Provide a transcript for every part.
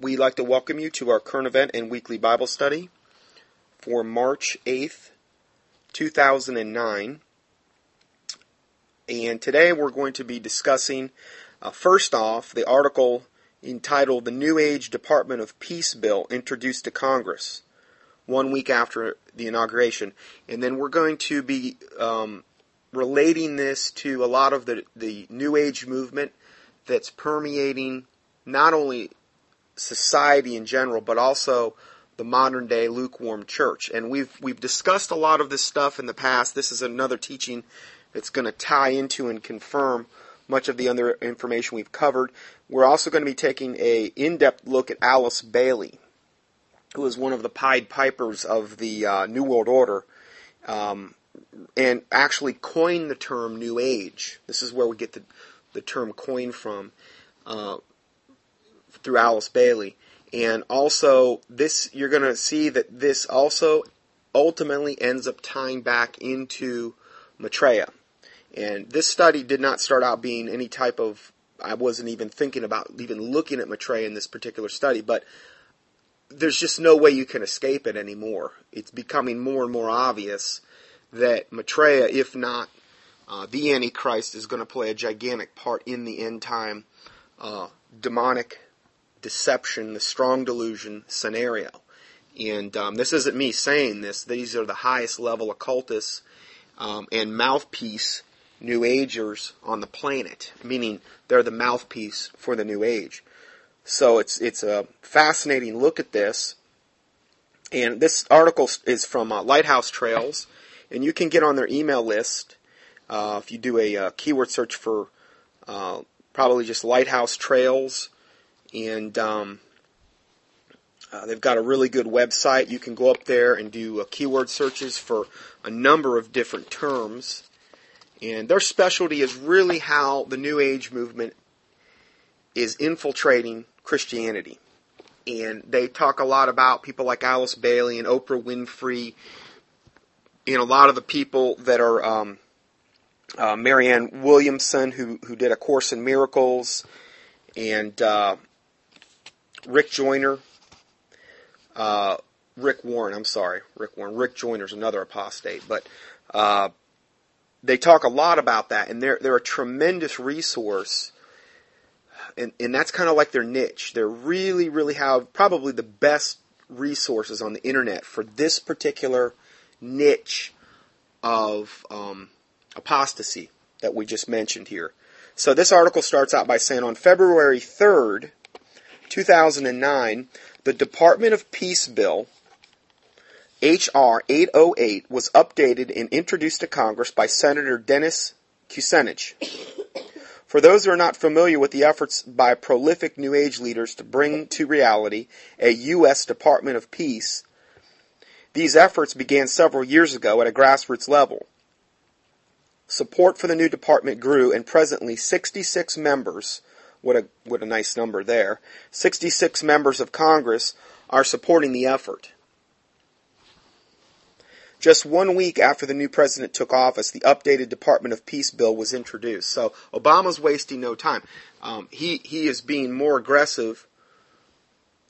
We'd like to welcome you to our current event and weekly Bible study for March 8th, 2009. And today we're going to be discussing, first off, the article entitled The New Age Department of Peace Bill Introduced to Congress, 1 week after the inauguration. And then we're going to be relating this to a lot of the New Age movement that's permeating not only society in general, but also the modern day lukewarm church. And we've discussed a lot of this stuff in the past. This is another teaching that's going to tie into and confirm much of the other information we've covered. We're also going to be taking an in-depth look at Alice Bailey, who is one of the Pied Pipers of the New World Order, and actually coined the term New Age. This is where we get the term coined from, through Alice Bailey. And also, this, you're going to see that this also ultimately ends up tying back into Maitreya. And this study did not start out being any type of, I wasn't even thinking about even looking at Maitreya in this particular study, but there's just no way you can escape it anymore. It's becoming more and more obvious that Maitreya, if not the Antichrist, is going to play a gigantic part in the end time demonic deception, the strong delusion scenario. And this isn't me saying this. These are the highest level occultists and mouthpiece New Agers on the planet, meaning they're the mouthpiece for the New Age. So it's a fascinating look at this. And this article is from Lighthouse Trails, and you can get on their email list if you do a keyword search for probably just Lighthouse Trails. And they've got a really good website. You can go up there and do keyword searches for a number of different terms. And their specialty is really how the New Age movement is infiltrating Christianity. And they talk a lot about people like Alice Bailey and Oprah Winfrey, and a lot of the people that are Marianne Williamson, who did A Course in Miracles, and Rick Joyner, Rick Warren. Rick Joyner's another apostate, but they talk a lot about that, and they're a tremendous resource, and that's kind of like their niche. They really, really have probably the best resources on the internet for this particular niche of apostasy that we just mentioned here. So this article starts out by saying, on February 3rd, 2009, the Department of Peace Bill, H.R. 808, was updated and introduced to Congress by Senator Dennis Kucinich. For those who are not familiar with the efforts by prolific New Age leaders to bring to reality a U.S. Department of Peace, these efforts began several years ago at a grassroots level. Support for the new department grew, and presently 66 members, what a nice number there, 66 members of Congress are supporting the effort. Just 1 week after the new president took office, the updated Department of Peace bill was introduced. So Obama's wasting no time. He is being more aggressive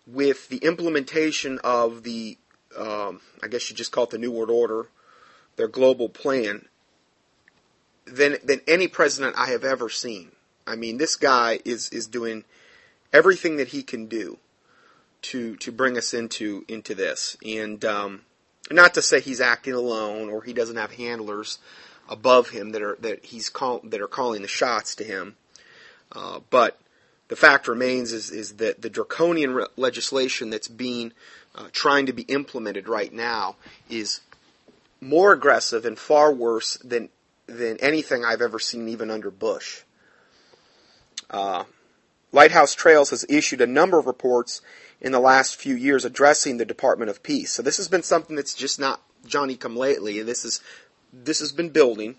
with the implementation of the, I guess you just call it the New World Order, their global plan, than any president I have ever seen. I mean, this guy is doing everything that he can do to bring us into this. And not to say he's acting alone or he doesn't have handlers above him that are calling the shots to him. But the fact remains is that the draconian legislation that's being trying to be implemented right now is more aggressive and far worse than anything I've ever seen, even under Bush. Lighthouse Trails has issued a number of reports in the last few years addressing the Department of Peace. So this has been something that's just not Johnny come lately. This has been building.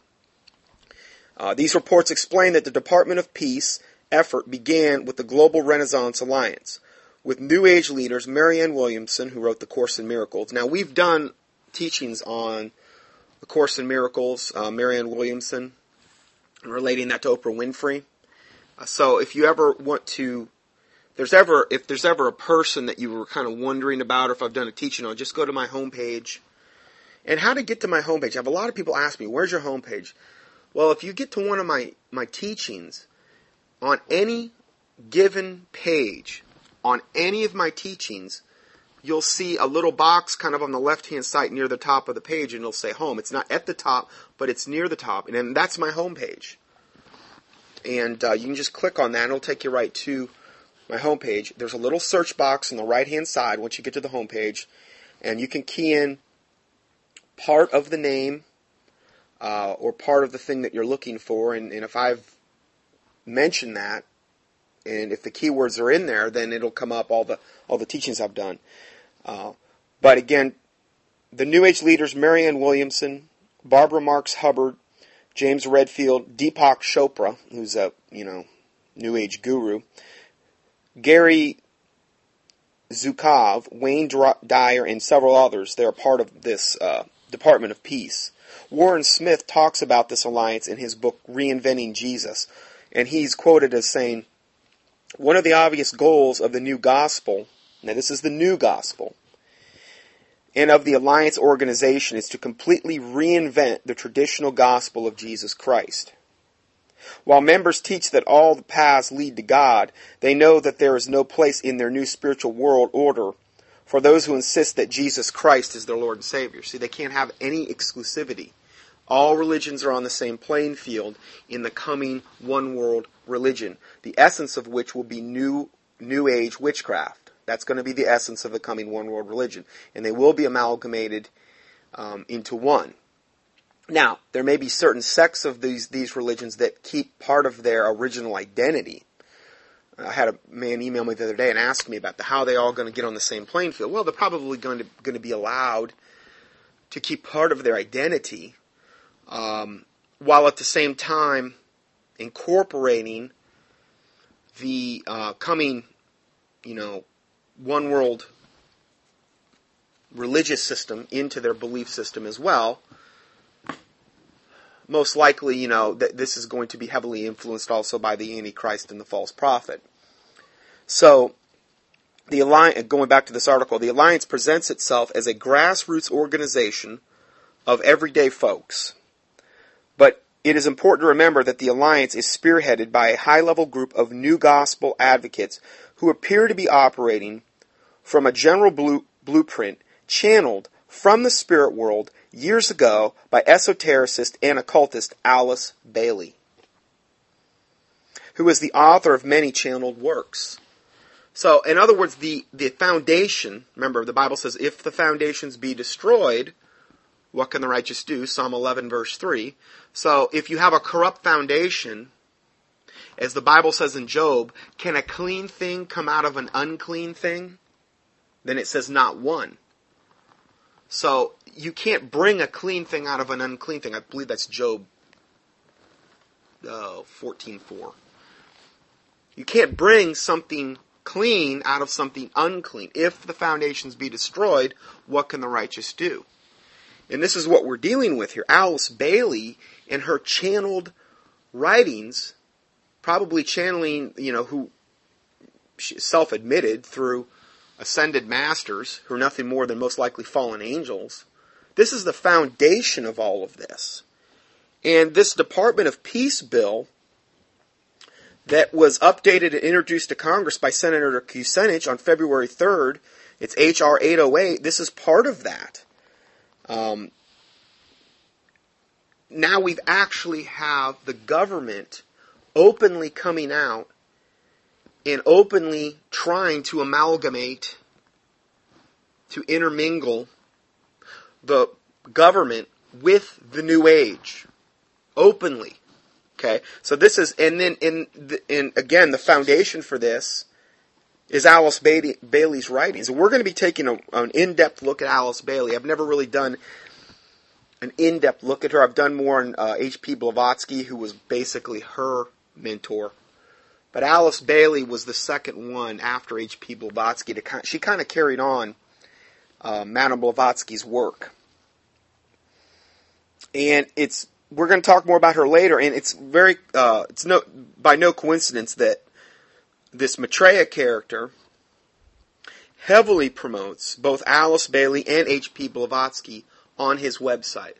These reports explain that the Department of Peace effort began with the Global Renaissance Alliance, with New Age leaders Marianne Williamson, who wrote The Course in Miracles. Now, we've done teachings on A Course in Miracles, Marianne Williamson, relating that to Oprah Winfrey. So if you ever want to if there's ever a person that you were kind of wondering about, or if I've done a teaching on, just go to my homepage. And how to get to my homepage? I have a lot of people ask me, where's your homepage? Well, if you get to one of my teachings, on any given page, on any of my teachings, you'll see a little box kind of on the left-hand side near the top of the page, and it'll say home. It's not at the top, but it's near the top, and then that's my home page. And you can just click on that, and it'll take you right to my home page. There's a little search box on the right-hand side once you get to the home page, and you can key in part of the name or part of the thing that you're looking for, and if I've mentioned that, and if the keywords are in there, then it'll come up all the teachings I've done. But again, the New Age leaders, Marianne Williamson, Barbara Marx Hubbard, James Redfield, Deepak Chopra, who's a New Age guru, Gary Zukov, Wayne Dyer, and several others. They're part of this Department of Peace. Warren Smith talks about this alliance in his book, Reinventing Jesus, and he's quoted as saying, one of the obvious goals of the new gospel, now this is the new gospel, and of the alliance organization is to completely reinvent the traditional gospel of Jesus Christ. While members teach that all the paths lead to God, they know that there is no place in their new spiritual world order for those who insist that Jesus Christ is their Lord and Savior. See, they can't have any exclusivity. All religions are on the same playing field in the coming one world religion, the essence of which will be new age witchcraft. That's going to be the essence of the coming one world religion. And they will be amalgamated into one. Now, there may be certain sects of these religions that keep part of their original identity. I had a man email me the other day and ask me about how they all going to get on the same playing field. Well, they're probably going to be allowed to keep part of their identity, while at the same time incorporating the coming, one world religious system into their belief system as well. Most likely, that this is going to be heavily influenced also by the Antichrist and the false prophet. So, the alliance, going back to this article, the alliance presents itself as a grassroots organization of everyday folks. But it is important to remember that the alliance is spearheaded by a high-level group of new gospel advocates who appear to be operating from a general blueprint channeled from the spirit world years ago by esotericist and occultist Alice Bailey, who is the author of many channeled works. So, in other words, the foundation, remember the Bible says, if the foundations be destroyed, what can the righteous do? Psalm 11 verse 3. So, if you have a corrupt foundation, as the Bible says in Job, can a clean thing come out of an unclean thing? Then it says not one. So, you can't bring a clean thing out of an unclean thing. I believe that's Job 14:4. You can't bring something clean out of something unclean. If the foundations be destroyed, what can the righteous do? And this is what we're dealing with here. Alice Bailey and her channeled writings, probably channeling, who she self-admitted through ascended masters who are nothing more than most likely fallen angels. This is the foundation of all of this. And this Department of Peace bill that was updated and introduced to Congress by Senator Kucinich on February 3rd, it's H.R. 808, this is part of that. Now we've actually have the government openly coming out and openly trying to amalgamate, to intermingle the government with the New Age, openly. Okay, so this is, and again, the foundation for this is Alice Bailey's writings. We're going to be taking an in-depth look at Alice Bailey. I've never really done an in-depth look at her. I've done more on H.P. Blavatsky, who was basically her mentor. But Alice Bailey was the second one after H.P. Blavatsky. She kind of carried on Madame Blavatsky's work. And we're going to talk more about her later, and it's by no coincidence that this Maitreya character heavily promotes both Alice Bailey and H.P. Blavatsky on his website.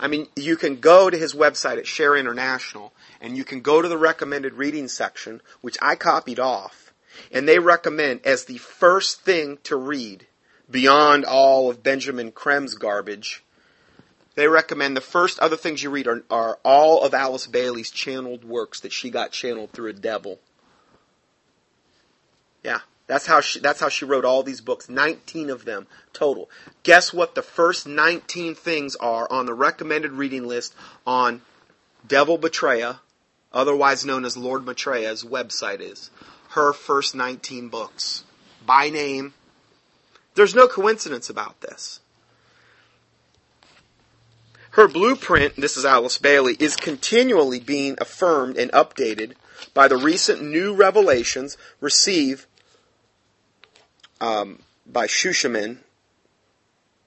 I mean, you can go to his website at Share International, and you can go to the recommended reading section, which I copied off, and they recommend as the first thing to read, beyond all of Benjamin Creme's garbage, they recommend the first other things you read are all of Alice Bailey's channeled works that she got channeled through a devil. Yeah. That's how she wrote all these books, 19 of them total. Guess what the first 19 things are on the recommended reading list on Devil Maitreya, otherwise known as Lord Maitreya's website is. Her first 19 books. By name. There's no coincidence about this. Her blueprint, this is Alice Bailey, is continually being affirmed and updated by the recent new revelations received by Shushaman,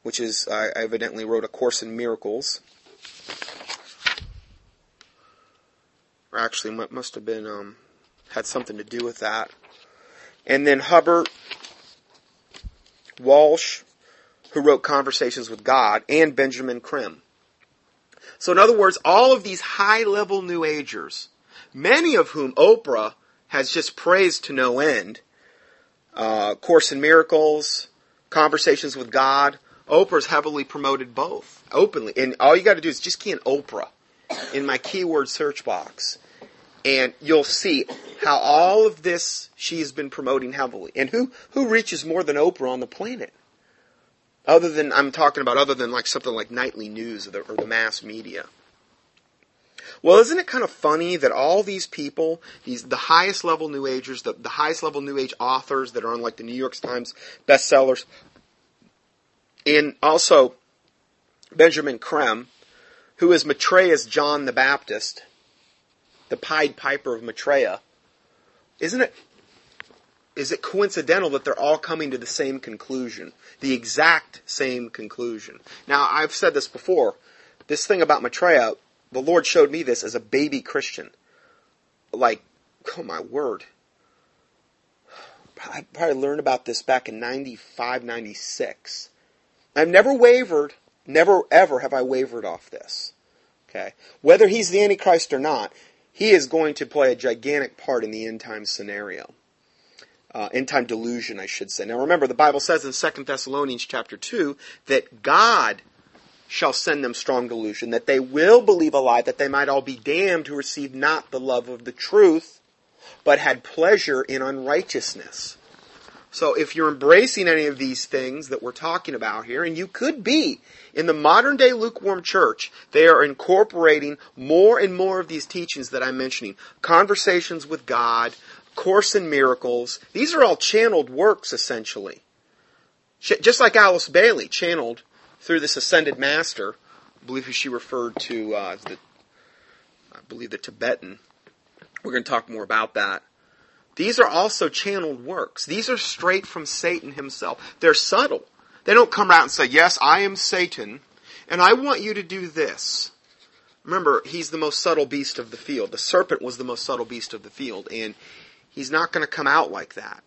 which is, I evidently wrote A Course in Miracles. Or actually, must have been, had something to do with that. And then Hubbard, Walsh, who wrote Conversations with God, and Benjamin Creme. So in other words, all of these high-level New Agers, many of whom Oprah has just praised to no end, Course in Miracles, Conversations with God. Oprah's heavily promoted both, openly. And all you got to do is just key in Oprah in my keyword search box. And you'll see how all of this she's been promoting heavily. And who reaches more than Oprah on the planet? I'm talking about like something like nightly news or the mass media. Well, isn't it kind of funny that all these people, the highest level New Agers, the highest level New Age authors that are on like the New York Times bestsellers, and also Benjamin Creme, who is Maitreya's John the Baptist, the Pied Piper of Maitreya, is it coincidental that they're all coming to the same conclusion, the exact same conclusion? Now, I've said this before, this thing about Maitreya, the Lord showed me this as a baby Christian. Like, oh my word. I probably learned about this back in 95, 96. I've never wavered, never ever have I wavered off this. Okay? Whether he's the Antichrist or not, he is going to play a gigantic part in the end time scenario. End time delusion, I should say. Now remember, the Bible says in 2 Thessalonians chapter 2 that God shall send them strong delusion, that they will believe a lie, that they might all be damned who receive not the love of the truth, but had pleasure in unrighteousness. So if you're embracing any of these things that we're talking about here, and you could be, in the modern day lukewarm church, they are incorporating more and more of these teachings that I'm mentioning. Conversations with God, Course in Miracles, these are all channeled works, essentially. Just like Alice Bailey channeled through this ascended master, I believe who she referred to, the Tibetan. We're going to talk more about that. These are also channeled works. These are straight from Satan himself. They're subtle. They don't come out and say, yes, I am Satan, and I want you to do this. Remember, he's the most subtle beast of the field. The serpent was the most subtle beast of the field, and he's not going to come out like that.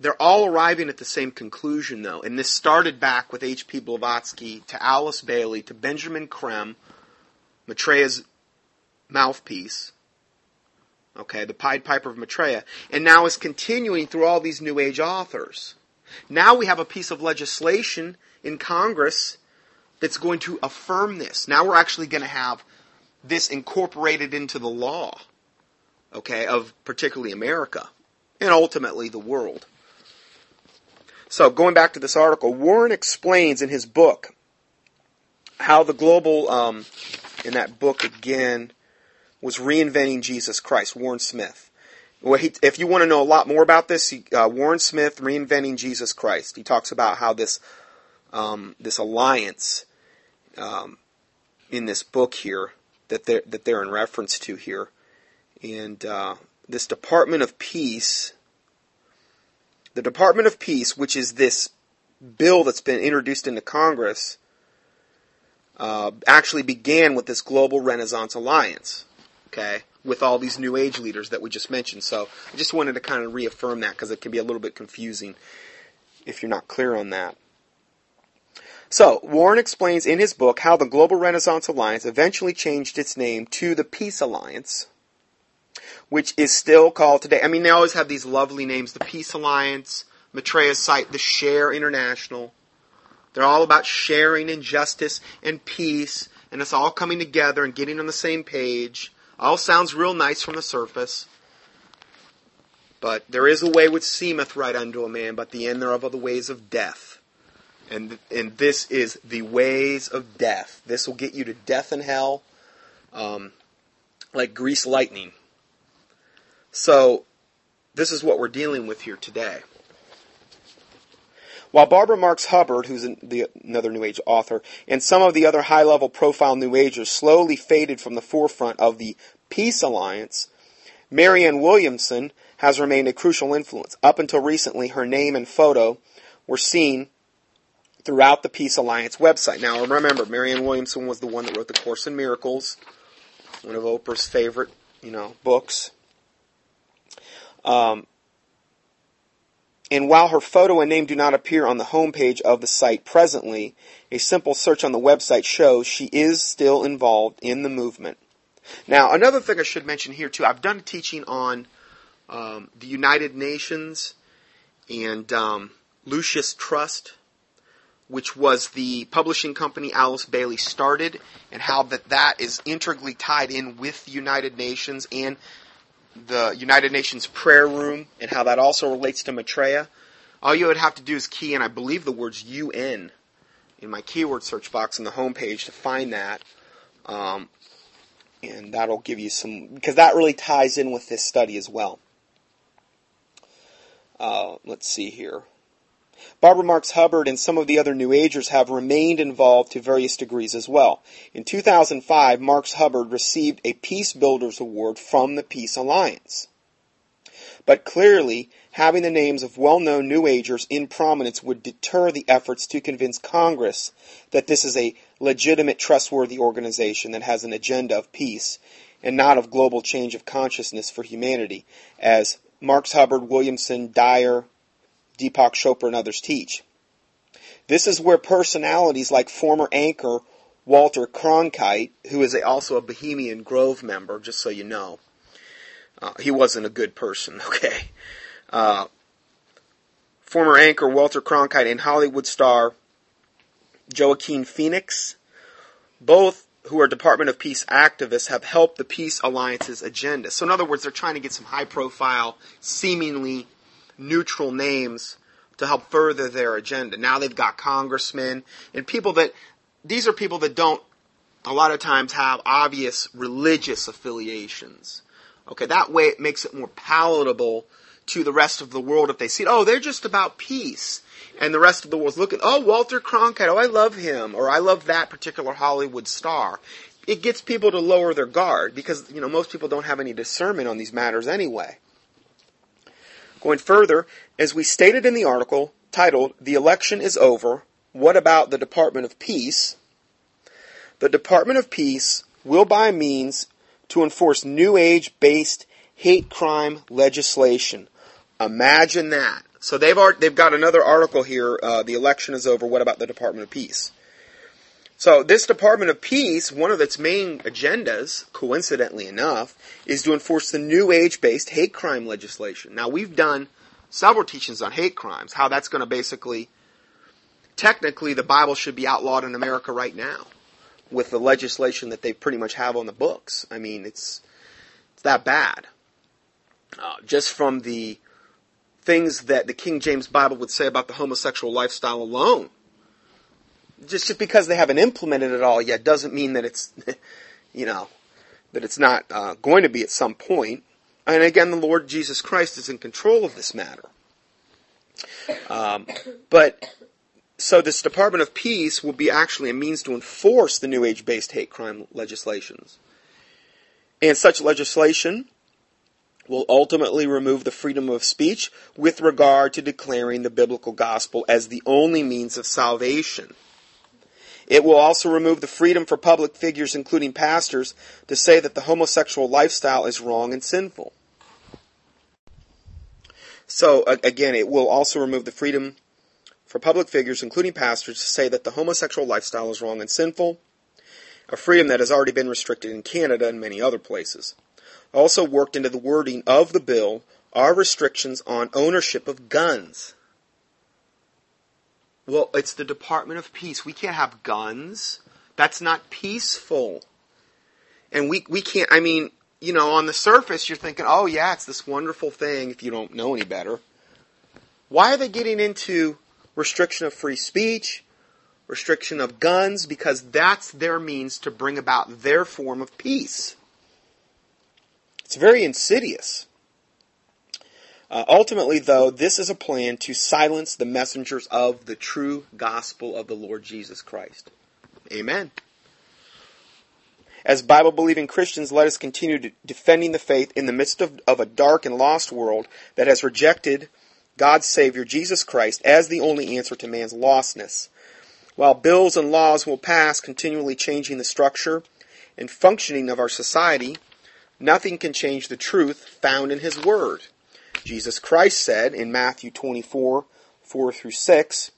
They're all arriving at the same conclusion, though. And this started back with H.P. Blavatsky to Alice Bailey to Benjamin Creme, Maitreya's mouthpiece, okay, the Pied Piper of Maitreya, and now is continuing through all these New Age authors. Now we have a piece of legislation in Congress that's going to affirm this. Now we're actually going to have this incorporated into the law, okay, of particularly America and ultimately the world. So going back to this article, Warren explains in his book how the global, in that book again, was Reinventing Jesus Christ, Warren Smith. Well, if you want to know a lot more about this, Warren Smith, Reinventing Jesus Christ. He talks about how this this alliance in this book here that they're in reference to here, and this Department of Peace. The Department of Peace, which is this bill that's been introduced into Congress, actually began with this Global Renaissance Alliance. Okay, with all these New Age leaders that we just mentioned. So I just wanted to kind of reaffirm that, because it can be a little bit confusing if you're not clear on that. So, Warren explains in his book how the Global Renaissance Alliance eventually changed its name to the Peace Alliance, which is still called today. I mean, they always have these lovely names, the Peace Alliance, Maitreya's site, the Share International. They're all about sharing and justice and peace, and us all coming together and getting on the same page. All sounds real nice from the surface. But there is a way which seemeth right unto a man, but the end thereof are the ways of death. And this is the ways of death. This will get you to death and hell, like grease lightning. So, this is what we're dealing with here today. While Barbara Marx Hubbard, who's another New Age author, and some of the other high-level profile New Agers slowly faded from the forefront of the Peace Alliance, Marianne Williamson has remained a crucial influence. Up until recently, her name and photo were seen throughout the Peace Alliance website. Now, remember, Marianne Williamson was the one that wrote The Course in Miracles, one of Oprah's favorite, books. And while her photo and name do not appear on the homepage of the site presently, a simple search on the website shows she is still involved in the movement. Now, another thing I should mention here, too, I've done a teaching on the United Nations and Lucis Trust, which was the publishing company Alice Bailey started, and how that is integrally tied in with the United Nations and the United Nations prayer room, and how that also relates to Maitreya. All you would have to do is key in, I believe, the words UN in my keyword search box on the homepage to find that. And that'll give you some, because that really ties in with this study as well. Let's see here. Barbara Marx Hubbard and some of the other New Agers have remained involved to various degrees as well. In 2005, Marx Hubbard received a Peace Builders Award from the Peace Alliance. But clearly, having the names of well-known New Agers in prominence would deter the efforts to convince Congress that this is a legitimate, trustworthy organization that has an agenda of peace and not of global change of consciousness for humanity, as Marx Hubbard, Williamson, Dyer, Deepak Chopra, and others teach. This is where personalities like former anchor Walter Cronkite, who is also a Bohemian Grove member, just so you know. He wasn't a good person, okay? Former anchor Walter Cronkite and Hollywood star Joaquin Phoenix, both who are Department of Peace activists, have helped the Peace Alliance's agenda. So in other words, they're trying to get some high-profile, seemingly neutral names to help further their agenda. Now they've got congressmen and people that, these are people that don't a lot of times have obvious religious affiliations. Okay, that way it makes it more palatable to the rest of the world if they see, oh, they're just about peace. And the rest of the world's looking, oh, Walter Cronkite, oh, I love him, or I love that particular Hollywood star. It gets people to lower their guard because, most people don't have any discernment on these matters anyway. Going further, as we stated in the article titled, The Election is Over, What About the Department of Peace? The Department of Peace will by means to enforce New Age-based hate crime legislation. Imagine that. So they've got another article here, The Election is Over, What About the Department of Peace? So this Department of Peace, one of its main agendas, coincidentally enough, is to enforce the New Age-based hate crime legislation. Now, we've done several teachings on hate crimes, how that's going to basically, technically, the Bible should be outlawed in America right now with the legislation that they pretty much have on the books. I mean, it's that bad. Just from the things that the King James Bible would say about the homosexual lifestyle alone. Just because they haven't implemented it all yet doesn't mean that it's, that it's not going to be at some point. And again, the Lord Jesus Christ is in control of this matter. So this Department of Peace will be actually a means to enforce the New Age-based hate crime legislations. And such legislation will ultimately remove the freedom of speech with regard to declaring the biblical gospel as the only means of salvation. It will also remove the freedom for public figures, including pastors, to say that the homosexual lifestyle is wrong and sinful. So, again, it will also remove the freedom for public figures, including pastors, to say that the homosexual lifestyle is wrong and sinful, a freedom that has already been restricted in Canada and many other places. Also worked into the wording of the bill are restrictions on ownership of guns. Well, it's the Department of Peace. We can't have guns. That's not peaceful. And we can't, I mean, you know, on the surface you're thinking, oh yeah, it's this wonderful thing if you don't know any better. Why are they getting into restriction of free speech, restriction of guns? Because that's their means to bring about their form of peace. It's very insidious. Ultimately, though, this is a plan to silence the messengers of the true gospel of the Lord Jesus Christ. Amen. As Bible-believing Christians, let us continue defending the faith in the midst of a dark and lost world that has rejected God's Savior, Jesus Christ, as the only answer to man's lostness. While bills and laws will pass, continually changing the structure and functioning of our society, nothing can change the truth found in His Word. Jesus Christ said in Matthew 24, 4 through 6,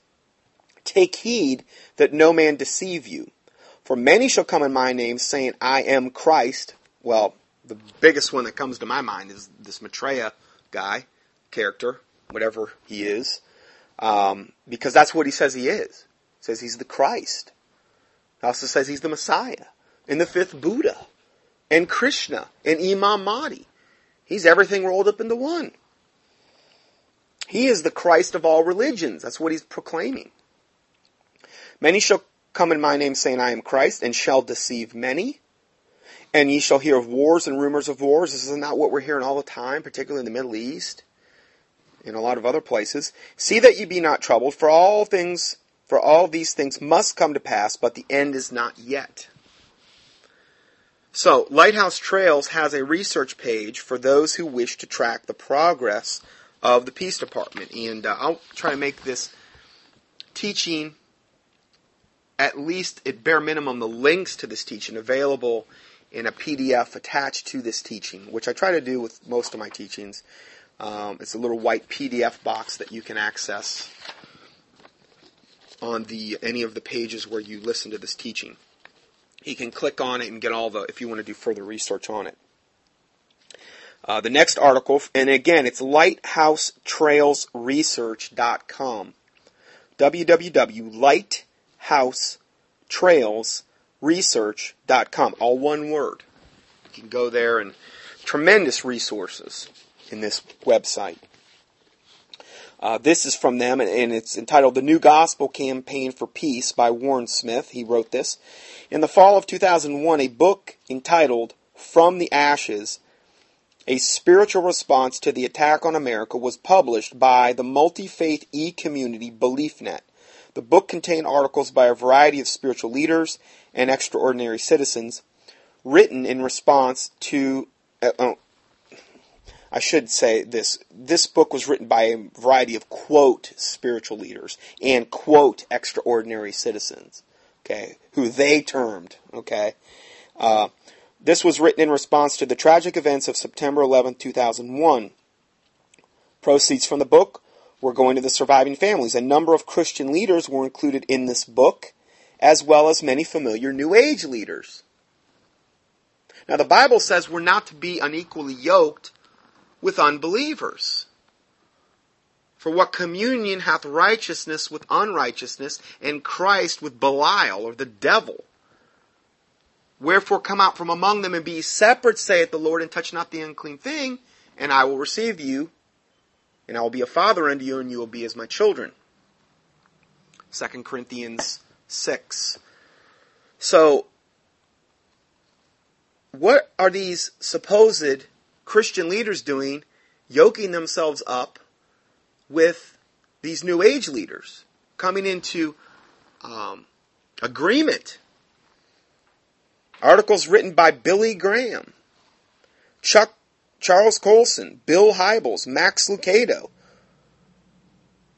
"Take heed that no man deceive you, for many shall come in my name, saying, I am Christ." Well, the biggest one that comes to my mind is this Maitreya guy, character, whatever he is, because that's what he says he is. He says he's the Christ. He also says he's the Messiah, and the fifth Buddha, and Krishna, and Imam Mahdi. He's everything rolled up into one. He is the Christ of all religions. That's what he's proclaiming. Many shall come in my name, saying, I am Christ, and shall deceive many. And ye shall hear of wars and rumors of wars. This is not what we're hearing all the time, particularly in the Middle East and a lot of other places. See that ye be not troubled, for all these things must come to pass, but the end is not yet. So, Lighthouse Trails has a research page for those who wish to track the progress of the Peace Department. And I'll try to make this teaching, at least at bare minimum, the links to this teaching available in a PDF attached to this teaching, which I try to do with most of my teachings. It's a little white PDF box that you can access on any of the pages where you listen to this teaching. You can click on it and get if you want to do further research on it. The next article, and again, it's lighthousetrailsresearch.com. www.lighthousetrailsresearch.com. All one word. You can go there, and tremendous resources in this website. This is from them, and it's entitled The New Gospel Campaign for Peace by Warren Smith. He wrote this. In the fall of 2001, a book entitled From the Ashes, A Spiritual Response to the Attack on America was published by the multi-faith e-community BeliefNet. The book contained articles by a variety of spiritual leaders and extraordinary citizens written in response to... I should say this. This book was written by a variety of, quote, spiritual leaders and, quote, extraordinary citizens, okay, who they termed, okay. This was written in response to the tragic events of September 11, 2001. Proceeds from the book were going to the surviving families. A number of Christian leaders were included in this book, as well as many familiar New Age leaders. Now, the Bible says we're not to be unequally yoked with unbelievers. For what communion hath righteousness with unrighteousness, and Christ with Belial, or the devil? Wherefore come out from among them, and be separate, saith the Lord, and touch not the unclean thing, and I will receive you, and I will be a father unto you, and you will be as my children. 2 Corinthians 6. So, what are these supposed Christian leaders doing, yoking themselves up with these New Age leaders, coming into agreement? Articles written by Billy Graham, Charles Colson, Bill Hybels, Max Lucado,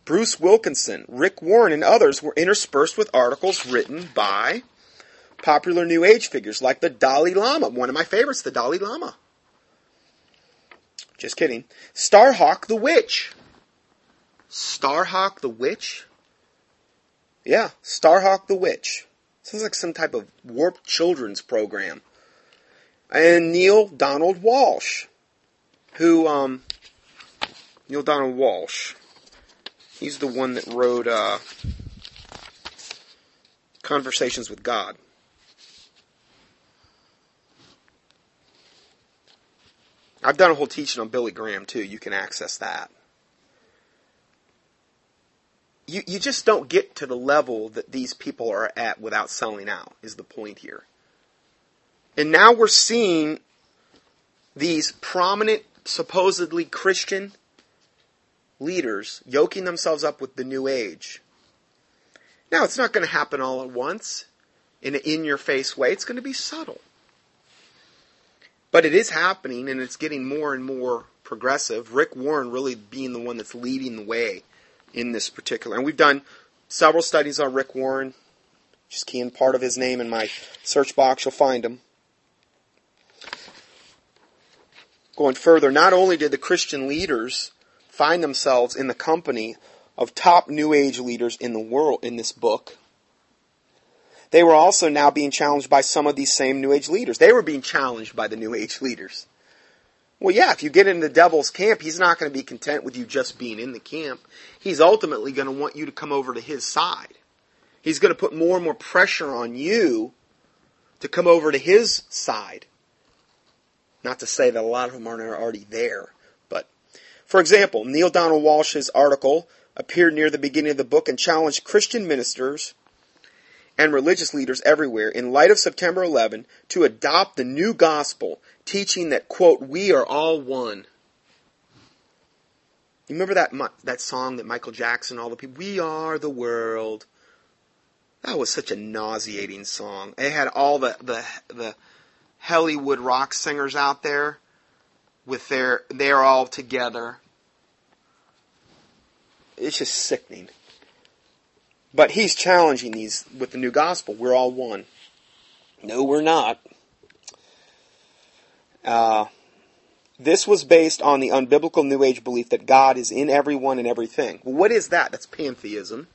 Bruce Wilkinson, Rick Warren, and others were interspersed with articles written by popular New Age figures like the Dalai Lama. One of my favorites, the Dalai Lama. Just kidding. Starhawk the Witch. Starhawk the Witch? Yeah, Starhawk the Witch. Sounds like some type of warped children's program. And Neale Donald Walsch, who, Neale Donald Walsch, he's the one that wrote, Conversations with God. I've done a whole teaching on Billy Graham, too. You can access that. You just don't get to the level that these people are at without selling out, is the point here. And now we're seeing these prominent, supposedly Christian leaders yoking themselves up with the New Age. Now, it's not going to happen all at once in an in-your-face way. It's going to be subtle. But it is happening, and it's getting more and more progressive. Rick Warren really being the one that's leading the way in this particular. And we've done several studies on Rick Warren. Just key in part of his name in my search box. You'll find him. Going further, not only did the Christian leaders find themselves in the company of top New Age leaders in the world in this book, they were also now being challenged by some of these same New Age leaders. They were being challenged by the New Age leaders. Well, yeah, if you get into the devil's camp, he's not going to be content with you just being in the camp. He's ultimately going to want you to come over to his side. He's going to put more and more pressure on you to come over to his side. Not to say that a lot of them aren't already there. But, for example, Neale Donald Walsch's article appeared near the beginning of the book and challenged Christian ministers and religious leaders everywhere, in light of September 11, to adopt the new gospel, teaching that, quote, we are all one. You remember that song that Michael Jackson, all the people, we are the world. That was such a nauseating song. It had all the Hollywood rock singers out there with their, they're all together. It's just sickening. But he's challenging these with the new gospel. We're all one. No, we're not. This was based on the unbiblical New Age belief that God is in everyone and everything. Well, what is that? That's pantheism.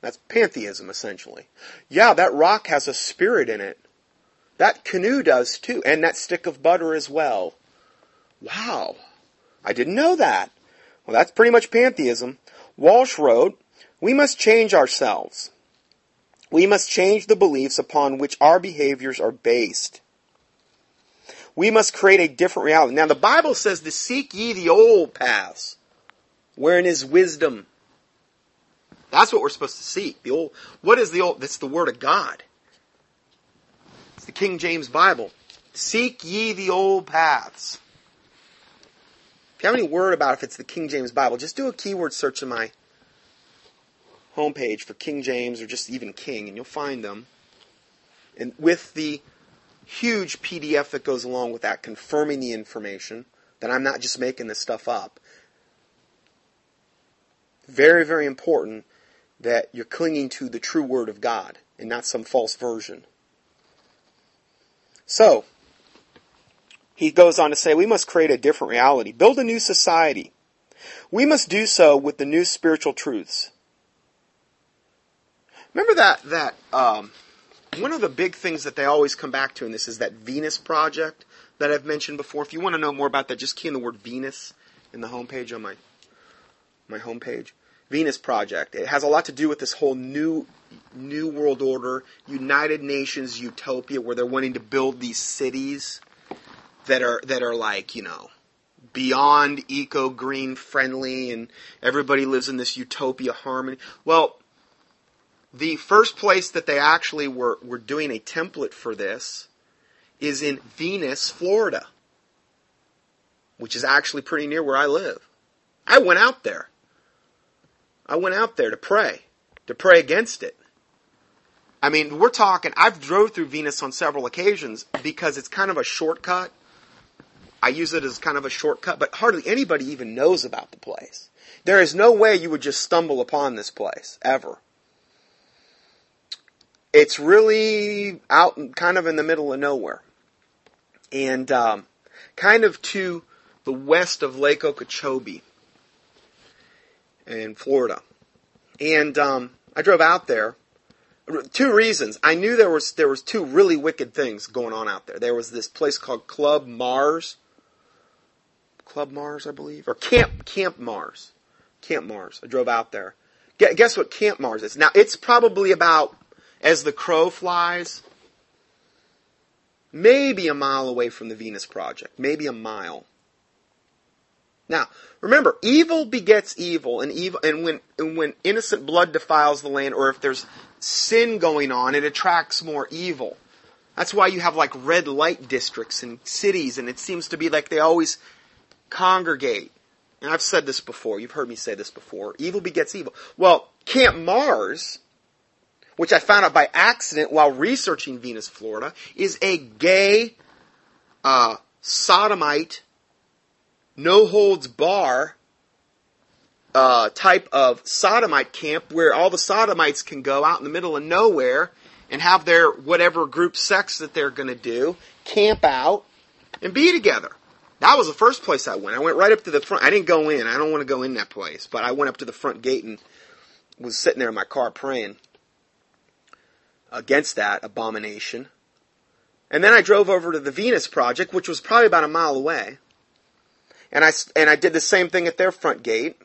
That's pantheism, essentially. Yeah, that rock has a spirit in it. That canoe does, too. And that stick of butter as well. Wow. I didn't know that. Well, that's pretty much pantheism. Walsh wrote, we must change ourselves. We must change the beliefs upon which our behaviors are based. We must create a different reality. Now, the Bible says to seek ye the old paths, wherein is wisdom. That's what we're supposed to seek. The old. What is the old? That's the Word of God. It's the King James Bible. Seek ye the old paths. If you have any word about if it's the King James Bible, just do a keyword search on my homepage for King James or just even King, and you'll find them. And with the huge PDF that goes along with that, confirming the information that I'm not just making this stuff up. Very, very important that you're clinging to the true Word of God and not some false version. So, he goes on to say, we must create a different reality, build a new society. We must do so with the new spiritual truths. Remember that one of the big things that they always come back to in this is that Venus Project that I've mentioned before. If you want to know more about that, just key in the word Venus in the homepage on my homepage. Venus Project. It has a lot to do with this whole new world order, United Nations utopia, where they're wanting to build these cities that are like, you know, beyond eco-green friendly, and everybody lives in this utopia harmony. Well, the first place that they actually were doing a template for this is in Venus, Florida, which is actually pretty near where I live. I went out there. To pray. To pray against it. I mean, we're talking, I've drove through Venus on several occasions because it's kind of a shortcut I use it as kind of a shortcut, but hardly anybody even knows about the place. There is no way you would just stumble upon this place, ever. It's really out kind of in the middle of nowhere. And kind of to the west of Lake Okeechobee in Florida. And I drove out there. 2 reasons. I knew there was 2 really wicked things going on out there. There was this place called Club Mars, I believe, or Camp Mars. I drove out there. Guess what Camp Mars is? Now, it's probably about, as the crow flies, maybe a mile away from the Venus Project. Maybe a mile. Now, remember, evil begets evil, and when innocent blood defiles the land, or if there's sin going on, it attracts more evil. That's why you have like red light districts in cities, and it seems to be like they always congregate. And I've said this before. You've heard me say this before. Evil begets evil. Well, Camp Mars, which I found out by accident while researching Venus, Florida, is a gay sodomite, no-holds-bar type of sodomite camp where all the sodomites can go out in the middle of nowhere and have their whatever group sex that they're going to do, camp out, and be together. That was the first place I went. I went right up to the front. I didn't go in. I don't want to go in that place. But I went up to the front gate and was sitting there in my car praying against that abomination. And then I drove over to the Venus Project, which was probably about a mile away. And I did the same thing at their front gate.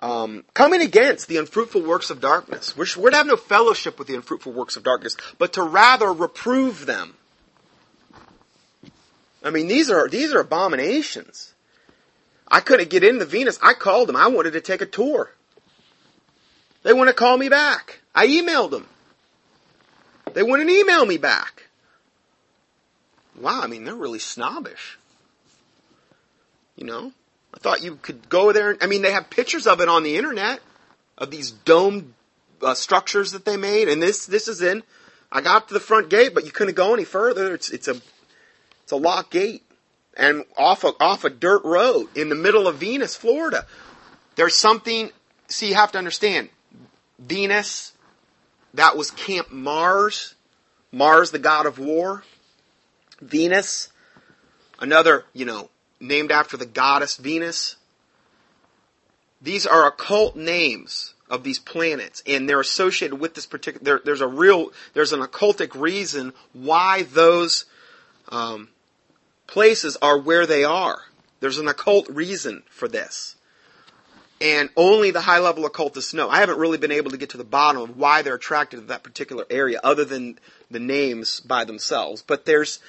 Coming against the unfruitful works of darkness. We're to have no fellowship with the unfruitful works of darkness, but to rather reprove them. I mean, these are abominations. I couldn't get into Venus. I called them. I wanted to take a tour. They wouldn't call me back. I emailed them. They wouldn't email me back. Wow, I mean, they're really snobbish. You know, I thought you could go there. I mean, they have pictures of it on the internet, of these domed structures that they made. And this is in, I got to the front gate, but you couldn't go any further. It's a locked gate, and off a dirt road in the middle of Venus, Florida. There's something, see, you have to understand, Venus, that was Camp Mars, Mars, the god of war. Venus, another, named after the goddess Venus. These are occult names of these planets, and they're associated with this particular. There's an occultic reason why those places are where they are. There's an occult reason for this, and only the high-level occultists know. I haven't really been able to get to the bottom of why they're attracted to that particular area, other than the names by themselves. But there's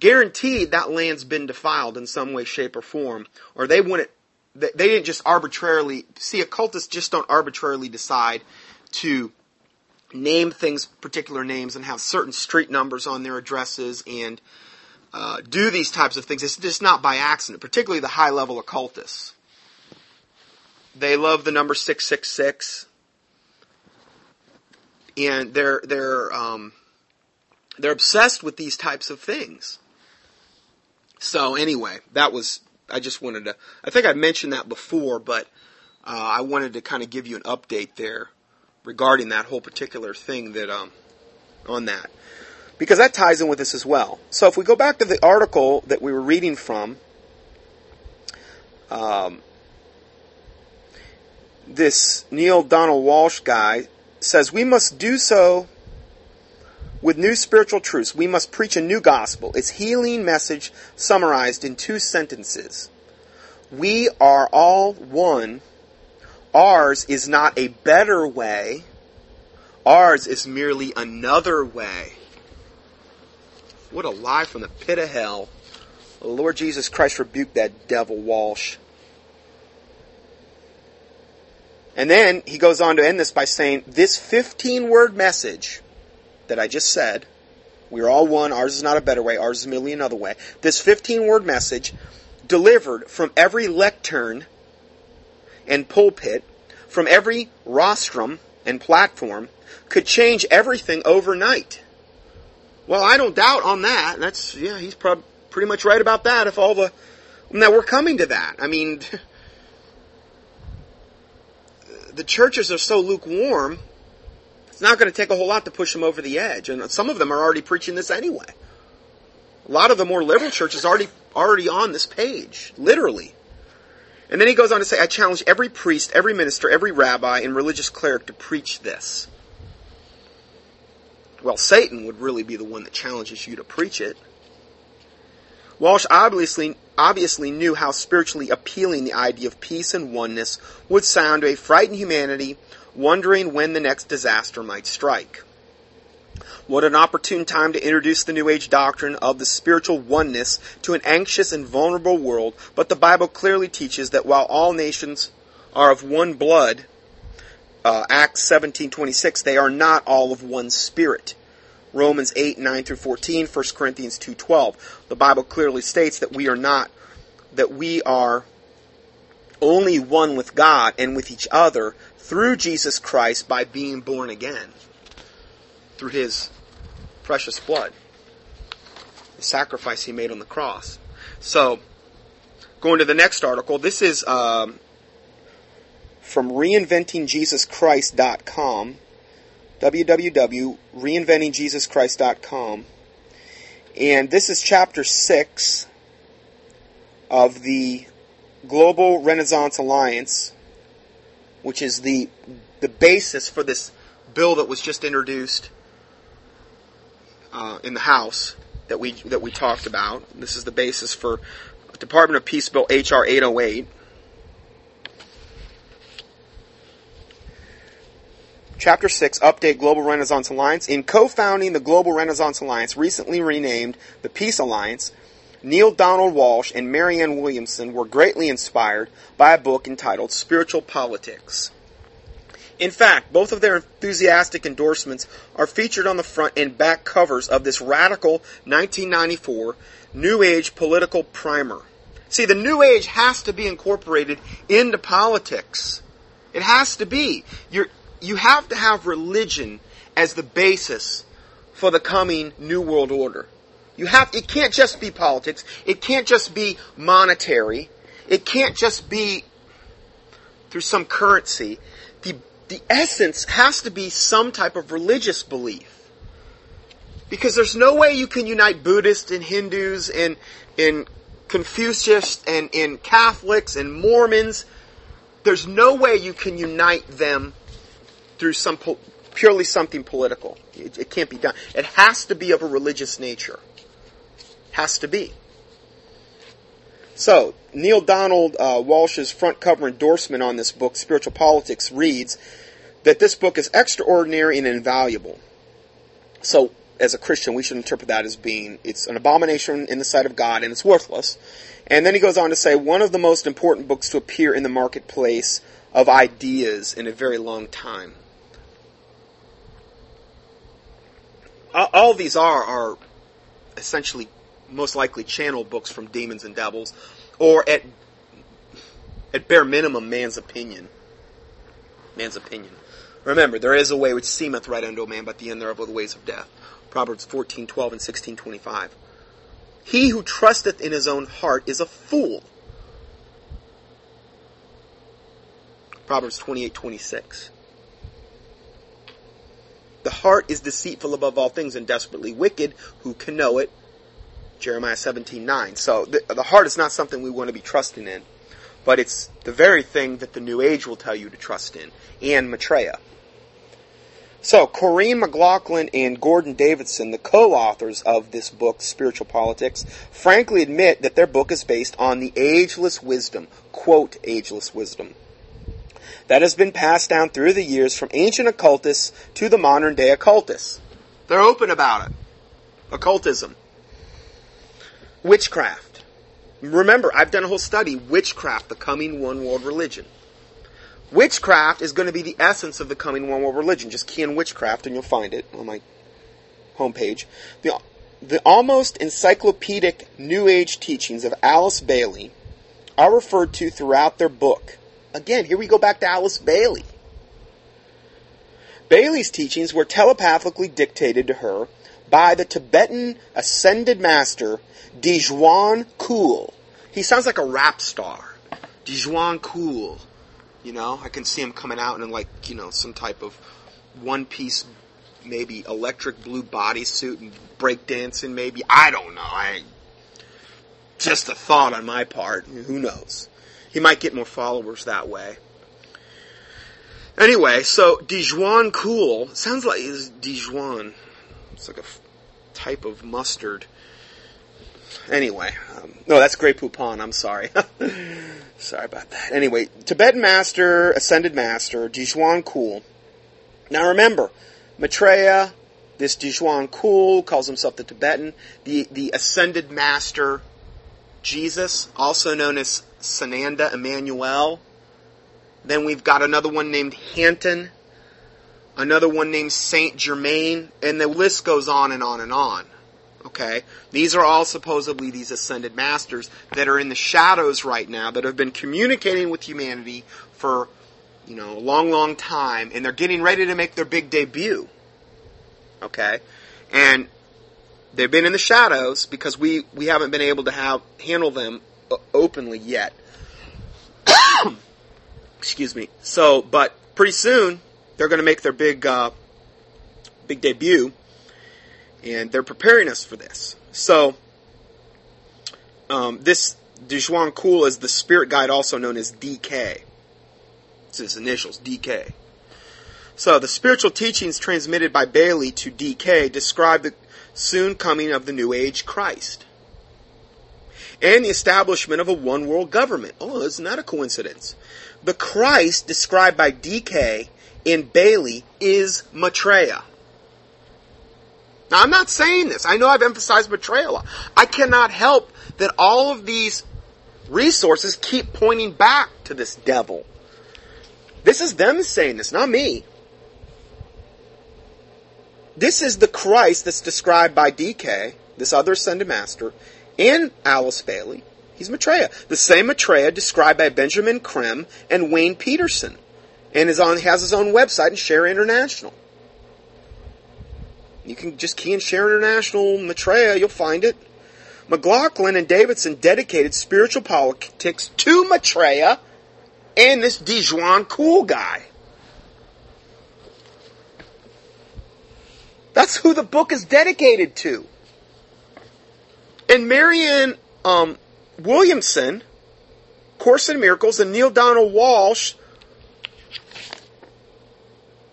guaranteed that land's been defiled in some way, shape, or form, or they wouldn't. They didn't just arbitrarily. See, occultists just don't arbitrarily decide to name things particular names and have certain street numbers on their addresses and do these types of things. It's just not by accident. Particularly the high-level occultists. They love the number 666, and they're obsessed with these types of things. So anyway, I think I mentioned that before, but I wanted to kind of give you an update there regarding that whole particular thing that on that. Because that ties in with this as well. So if we go back to the article that we were reading from, this Neale Donald Walsch guy says, we must do so with new spiritual truths. We must preach a new gospel. Its healing message summarized in 2 sentences. We are all one. Ours is not a better way. Ours is merely another way. What a lie from the pit of hell. The Lord Jesus Christ rebuked that devil, Walsh. And then he goes on to end this by saying, this 15-word message that I just said, we're all one, ours is not a better way, ours is merely another way. This 15-word message, delivered from every lectern and pulpit, from every rostrum and platform, could change everything overnight. Well, I don't doubt on that. He's pretty much right about that. If all the... Now, we're coming to that. I mean, the churches are so lukewarm, it's not going to take a whole lot to push them over the edge. And some of them are already preaching this anyway. A lot of the more liberal churches are already on this page, literally. And then he goes on to say, I challenge every priest, every minister, every rabbi, and religious cleric to preach this. Well, Satan would really be the one that challenges you to preach it. Walsh obviously knew how spiritually appealing the idea of peace and oneness would sound to a frightened humanity wondering when the next disaster might strike. What an opportune time to introduce the New Age doctrine of the spiritual oneness to an anxious and vulnerable world, but the Bible clearly teaches that while all nations are of one blood, Acts 17:26, they are not all of one spirit. Romans 8:9-14, 1 Corinthians 2:12. The Bible clearly states that we are only one with God and with each other through Jesus Christ by being born again, through His precious blood, the sacrifice He made on the cross. So, going to the next article, this is from reinventingjesuschrist.com, www.reinventingjesuschrist.com, and this is Chapter 6 of the Global Renaissance Alliance, which is the basis for this bill that was just introduced in the House that we talked about. This is the basis for Department of Peace Bill H.R. 808. Chapter 6, Update Global Renaissance Alliance. In co-founding the Global Renaissance Alliance, recently renamed the Peace Alliance, Neale Donald Walsch and Marianne Williamson were greatly inspired by a book entitled Spiritual Politics. In fact, both of their enthusiastic endorsements are featured on the front and back covers of this radical 1994 New Age political primer. See, the New Age has to be incorporated into politics. It has to be. You have to have religion as the basis for the coming New World Order. It can't just be politics. It can't just be monetary. It can't just be through some currency. The essence has to be some type of religious belief. Because there's no way you can unite Buddhists and Hindus and Confucius and Catholics and Mormons. There's no way you can unite them through purely something political. It can't be done. It has to be of a religious nature. Has to be. So, Neale Donald Walsch's front cover endorsement on this book, Spiritual Politics, reads that this book is extraordinary and invaluable. So, as a Christian, we should interpret that as being, it's an abomination in the sight of God and it's worthless. And then he goes on to say, one of the most important books to appear in the marketplace of ideas in a very long time. All these are essentially most likely channel books from demons and devils, or at bare minimum, man's opinion. Man's opinion. Remember, there is a way which seemeth right unto a man, but the end thereof are the ways of death. Proverbs 14:12 and 16:25. He who trusteth in his own heart is a fool. Proverbs 28:26. The heart is deceitful above all things and desperately wicked. Who can know it? Jeremiah 17:9. So the heart is not something we want to be trusting in, but it's the very thing that the New Age will tell you to trust in, and Maitreya. So Corrine McLaughlin and Gordon Davidson, the co-authors of this book, Spiritual Politics, frankly admit that their book is based on the ageless wisdom, quote, ageless wisdom, that has been passed down through the years from ancient occultists to the modern day occultists. They're open about it. Occultism. Witchcraft. Remember, I've done a whole study, Witchcraft, the Coming One World Religion. Witchcraft is going to be the essence of the Coming One World Religion. Just key in witchcraft and you'll find it on my homepage. The almost encyclopedic New Age teachings of Alice Bailey are referred to throughout their book. Again, here we go back to Alice Bailey. Bailey's teachings were telepathically dictated to her by the Tibetan ascended master Djwhal Khul. He sounds like a rap star. Djwhal Khul. You know, I can see him coming out in like, you know, some type of one-piece, maybe electric blue bodysuit and breakdancing maybe. I don't know. Just a thought on my part. Who knows? He might get more followers that way. Anyway, so Djwhal Khul sounds like it's Dijuan. It's like a type of mustard. Anyway, no, that's Grey Poupon. I'm sorry. Sorry about that. Anyway, Tibetan master, ascended master, Djwhal Khul. Now remember, Maitreya, this Djwhal Khul, calls himself the Tibetan, the ascended master Jesus, also known as Sananda Emmanuel. Then we've got another one named Hanton, another one named Saint Germain, and the list goes on and on and on. Okay? These are all supposedly these ascended masters that are in the shadows right now, that have been communicating with humanity for, you know, a long, long time, and they're getting ready to make their big debut. Okay? And they've been in the shadows because we haven't been able to handle them openly yet. Excuse me. So, but pretty soon they're going to make their big debut, and they're preparing us for this. So, this Djwhal Khul is the spirit guide, also known as DK. It's his initials, DK. So, the spiritual teachings transmitted by Bailey to DK describe the soon coming of the New Age Christ and the establishment of a one-world government. Oh, isn't that a coincidence? The Christ described by DK and Bailey is Maitreya. Now, I'm not saying this. I know I've emphasized Maitreya a lot. I cannot help that all of these resources keep pointing back to this devil. This is them saying this, not me. This is the Christ that's described by DK, this other ascended master, and Alice Bailey. He's Maitreya. The same Maitreya described by Benjamin Creme and Wayne Peterson, and has his own website in Share International. You can just key in Share International Maitreya, you'll find it. McLaughlin and Davidson dedicated Spiritual Politics to Maitreya and this Djwhal Khul guy. That's who the book is dedicated to. And Marianne Williamson, Course in Miracles, and Neale Donald Walsch,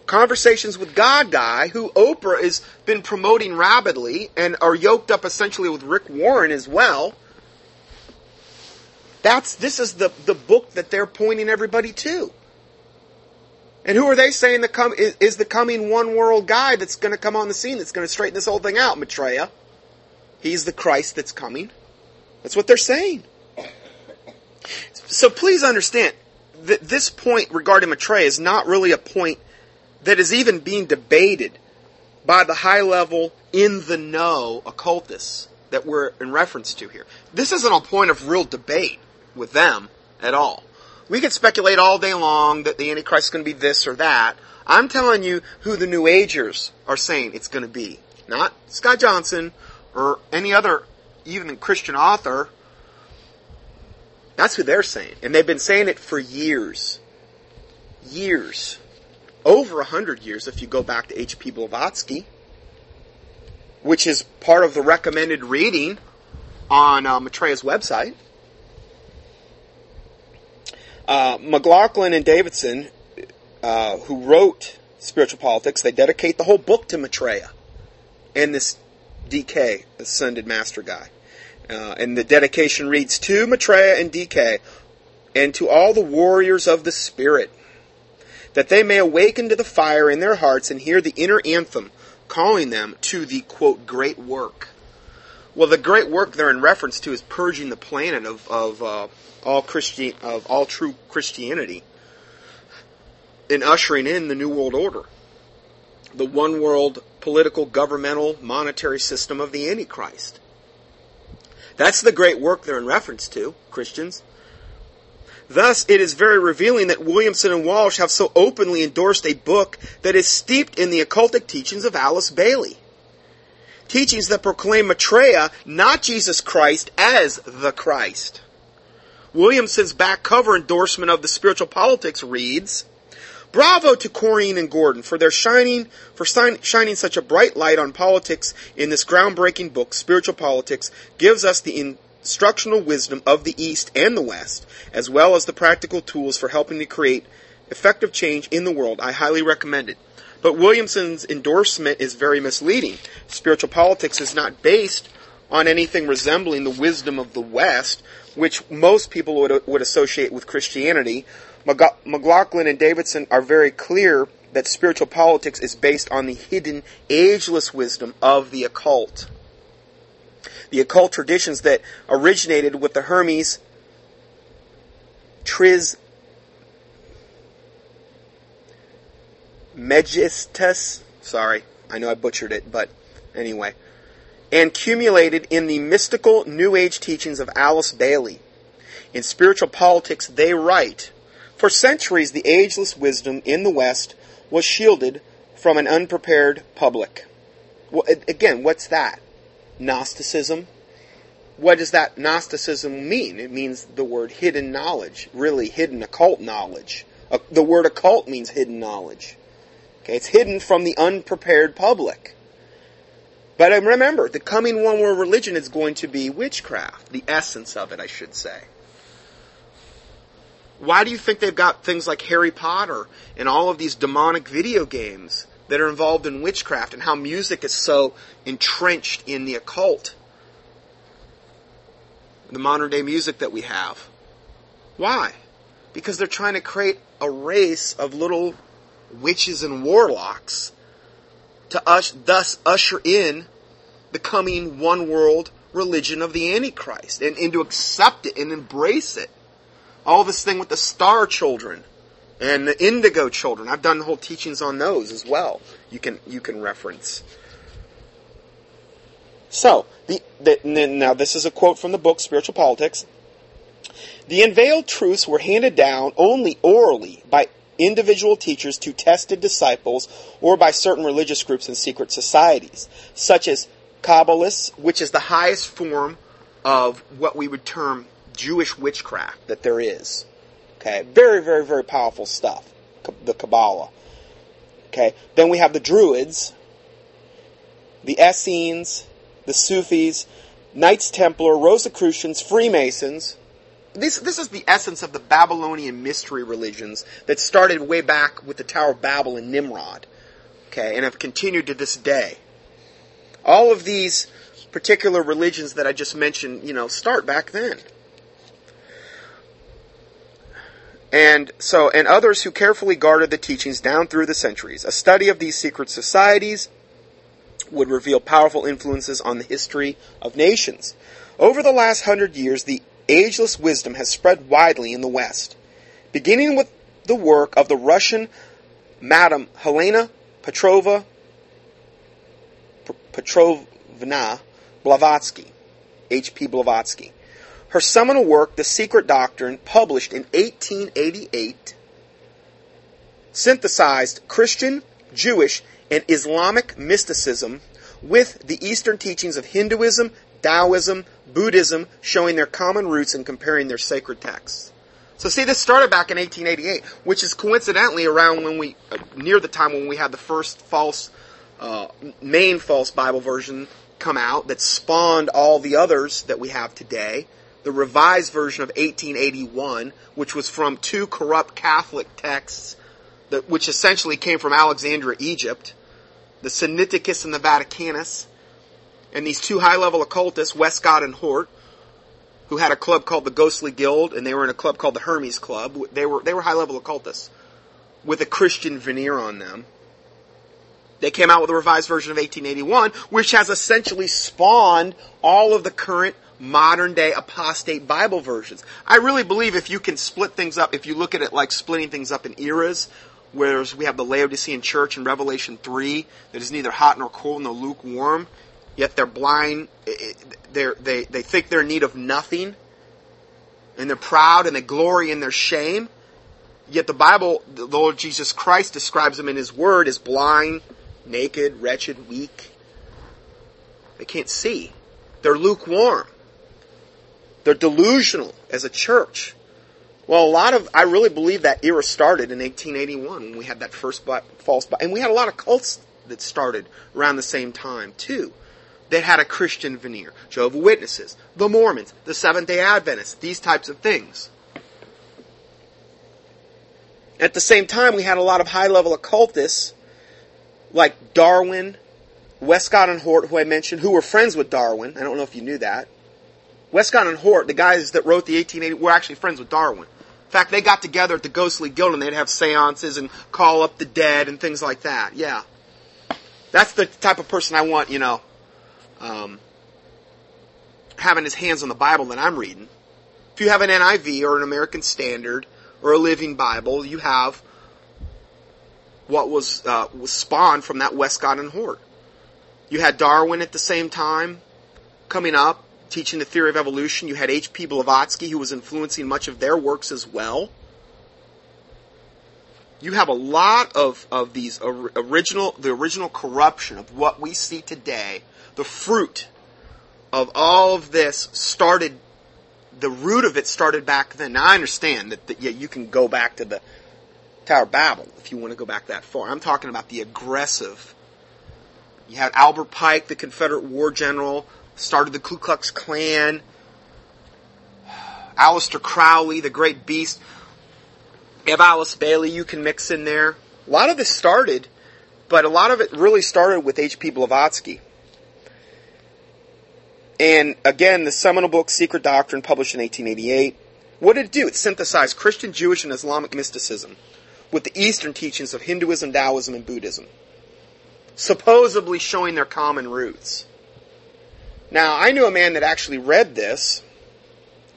Conversations with God guy, who Oprah has been promoting rapidly, and are yoked up essentially with Rick Warren as well. This is the book that they're pointing everybody to. And who are they saying is the coming one world guy that's going to come on the scene, that's going to straighten this whole thing out? Maitreya. He's the Christ that's coming. That's what they're saying. So please understand that this point regarding Maitreya is not really a point that is even being debated by the high level in the know occultists that we're in reference to here. This isn't a point of real debate with them at all. We can speculate all day long that the Antichrist is going to be this or that. I'm telling you who the New Agers are saying it's going to be. Not Scott Johnson or any other even Christian author. That's who they're saying. And they've been saying it for years. Years. Over 100 years if you go back to H.P. Blavatsky, which is part of the recommended reading on Maitreya's website. McLaughlin and Davidson, who wrote Spiritual Politics, they dedicate the whole book to Maitreya and this DK, ascended master guy. And the dedication reads, to Maitreya and DK, and to all the warriors of the spirit, that they may awaken to the fire in their hearts and hear the inner anthem calling them to the, quote, great work. Well, the great work they're in reference to is purging the planet of all true Christianity, in ushering in the New World Order, the one world political, governmental, monetary system of the Antichrist. That's the great work they're in reference to, Christians. Thus, it is very revealing that Williamson and Walsh have so openly endorsed a book that is steeped in the occultic teachings of Alice Bailey. teachings that proclaim Maitreya, not Jesus Christ, as the Christ. Williamson's back cover endorsement of the Spiritual Politics reads, "Bravo to Corrine and Gordon for their shining such a bright light on politics in this groundbreaking book. Spiritual Politics gives us the instructional wisdom of the East and the West, as well as the practical tools for helping to create effective change in the world. I highly recommend it." But Williamson's endorsement is very misleading. Spiritual Politics is not based on anything resembling the wisdom of the West, which most people would associate with Christianity. McLaughlin and Davidson are very clear that Spiritual Politics is based on the hidden, ageless wisdom of the occult. The occult traditions that originated with the Hermes Trismegistus, sorry, I know I butchered it, but anyway, and accumulated in the mystical New Age teachings of Alice Bailey. In Spiritual Politics, they write, "For centuries, the ageless wisdom in the West was shielded from an unprepared public." Well, again, what's that? Gnosticism? What does that Gnosticism mean? It means the word hidden knowledge, really hidden occult knowledge. The word occult means hidden knowledge. Okay, it's hidden from the unprepared public. But remember, the coming one world religion is going to be witchcraft, the essence of it, I should say. Why do you think they've got things like Harry Potter and all of these demonic video games that are involved in witchcraft, and how music is so entrenched in the occult? The modern day music that we have. Why? Because they're trying to create a race of little witches and warlocks to thus usher in the coming one world religion of the Antichrist and to accept it and embrace it. All this thing with the star children and the indigo children. I've done whole teachings on those as well. You can reference. So, now this is a quote from the book Spiritual Politics. "The unveiled truths were handed down only orally by individual teachers to tested disciples or by certain religious groups and secret societies, such as Kabbalists," which is the highest form of what we would term Jewish witchcraft that there is. Okay, very, very, very powerful stuff, the Kabbalah. Okay, then we have the Druids, the Essenes, the Sufis, Knights Templar, Rosicrucians, Freemasons. This is the essence of the Babylonian mystery religions that started way back with the Tower of Babel and Nimrod, okay, and have continued to this day. All of these particular religions that I just mentioned, start back then. And others who carefully guarded the teachings down through the centuries. A study of these secret societies would reveal powerful influences on the history of nations. Over the last 100 years, the ageless wisdom has spread widely in the West, beginning with the work of the Russian Madame Helena Petrovna Blavatsky, H.P. Blavatsky. Her seminal work, The Secret Doctrine, published in 1888, synthesized Christian, Jewish, and Islamic mysticism with the Eastern teachings of Hinduism, Taoism, Buddhism, showing their common roots and comparing their sacred texts. So see, this started back in 1888, which is coincidentally around when near the time when we had the first main false Bible version come out that spawned all the others that we have today. The revised version of 1881, which was from two corrupt Catholic texts, which essentially came from Alexandria, Egypt, the Sinaiticus and the Vaticanus, and these two high-level occultists, Westcott and Hort, who had a club called the Ghostly Guild, and they were in a club called the Hermes Club. They were high-level occultists with a Christian veneer on them. They came out with a revised version of 1881, which has essentially spawned all of the current modern-day apostate Bible versions. I really believe if you can split things up, if you look at it like splitting things up in eras, whereas we have the Laodicean Church in Revelation 3, that is neither hot nor cold nor lukewarm, yet they're blind, they think they're in need of nothing, and they're proud and they glory in their shame, yet the Bible, the Lord Jesus Christ describes them in His Word as blind, naked, wretched, weak. They can't see. They're lukewarm. They're delusional as a church. Well, I really believe that era started in 1881 when we had that first false Bible. And we had a lot of cults that started around the same time, too, that had a Christian veneer. Jehovah's Witnesses, the Mormons, the Seventh-day Adventists, these types of things. At the same time, we had a lot of high-level occultists like Darwin, Westcott and Hort, who I mentioned, who were friends with Darwin. I don't know if you knew that. Westcott and Hort, the guys that wrote the 1880, were actually friends with Darwin. In fact, they got together at the Ghostly Guild and they'd have seances and call up the dead and things like that. Yeah. That's the type of person I want, having his hands on the Bible that I'm reading. If you have an NIV or an American Standard or a Living Bible, you have what was spawned from that Westcott and Hort. You had Darwin at the same time coming up, teaching the theory of evolution. You had H.P. Blavatsky, who was influencing much of their works as well. You have a lot of these original corruption of what we see today. The fruit of all of this started, the root of it started back then. Now I understand that you can go back to the Tower of Babel if you want to go back that far. I'm talking about the aggressive. You had Albert Pike, the Confederate War General, started the Ku Klux Klan. Aleister Crowley, the Great Beast. You have Alice Bailey, you can mix in there. A lot of this started, but a lot of it really started with H.P. Blavatsky. And again, the seminal book, Secret Doctrine, published in 1888. What did it do? It synthesized Christian, Jewish, and Islamic mysticism with the Eastern teachings of Hinduism, Taoism, and Buddhism, supposedly showing their common roots. Now, I knew a man that actually read this,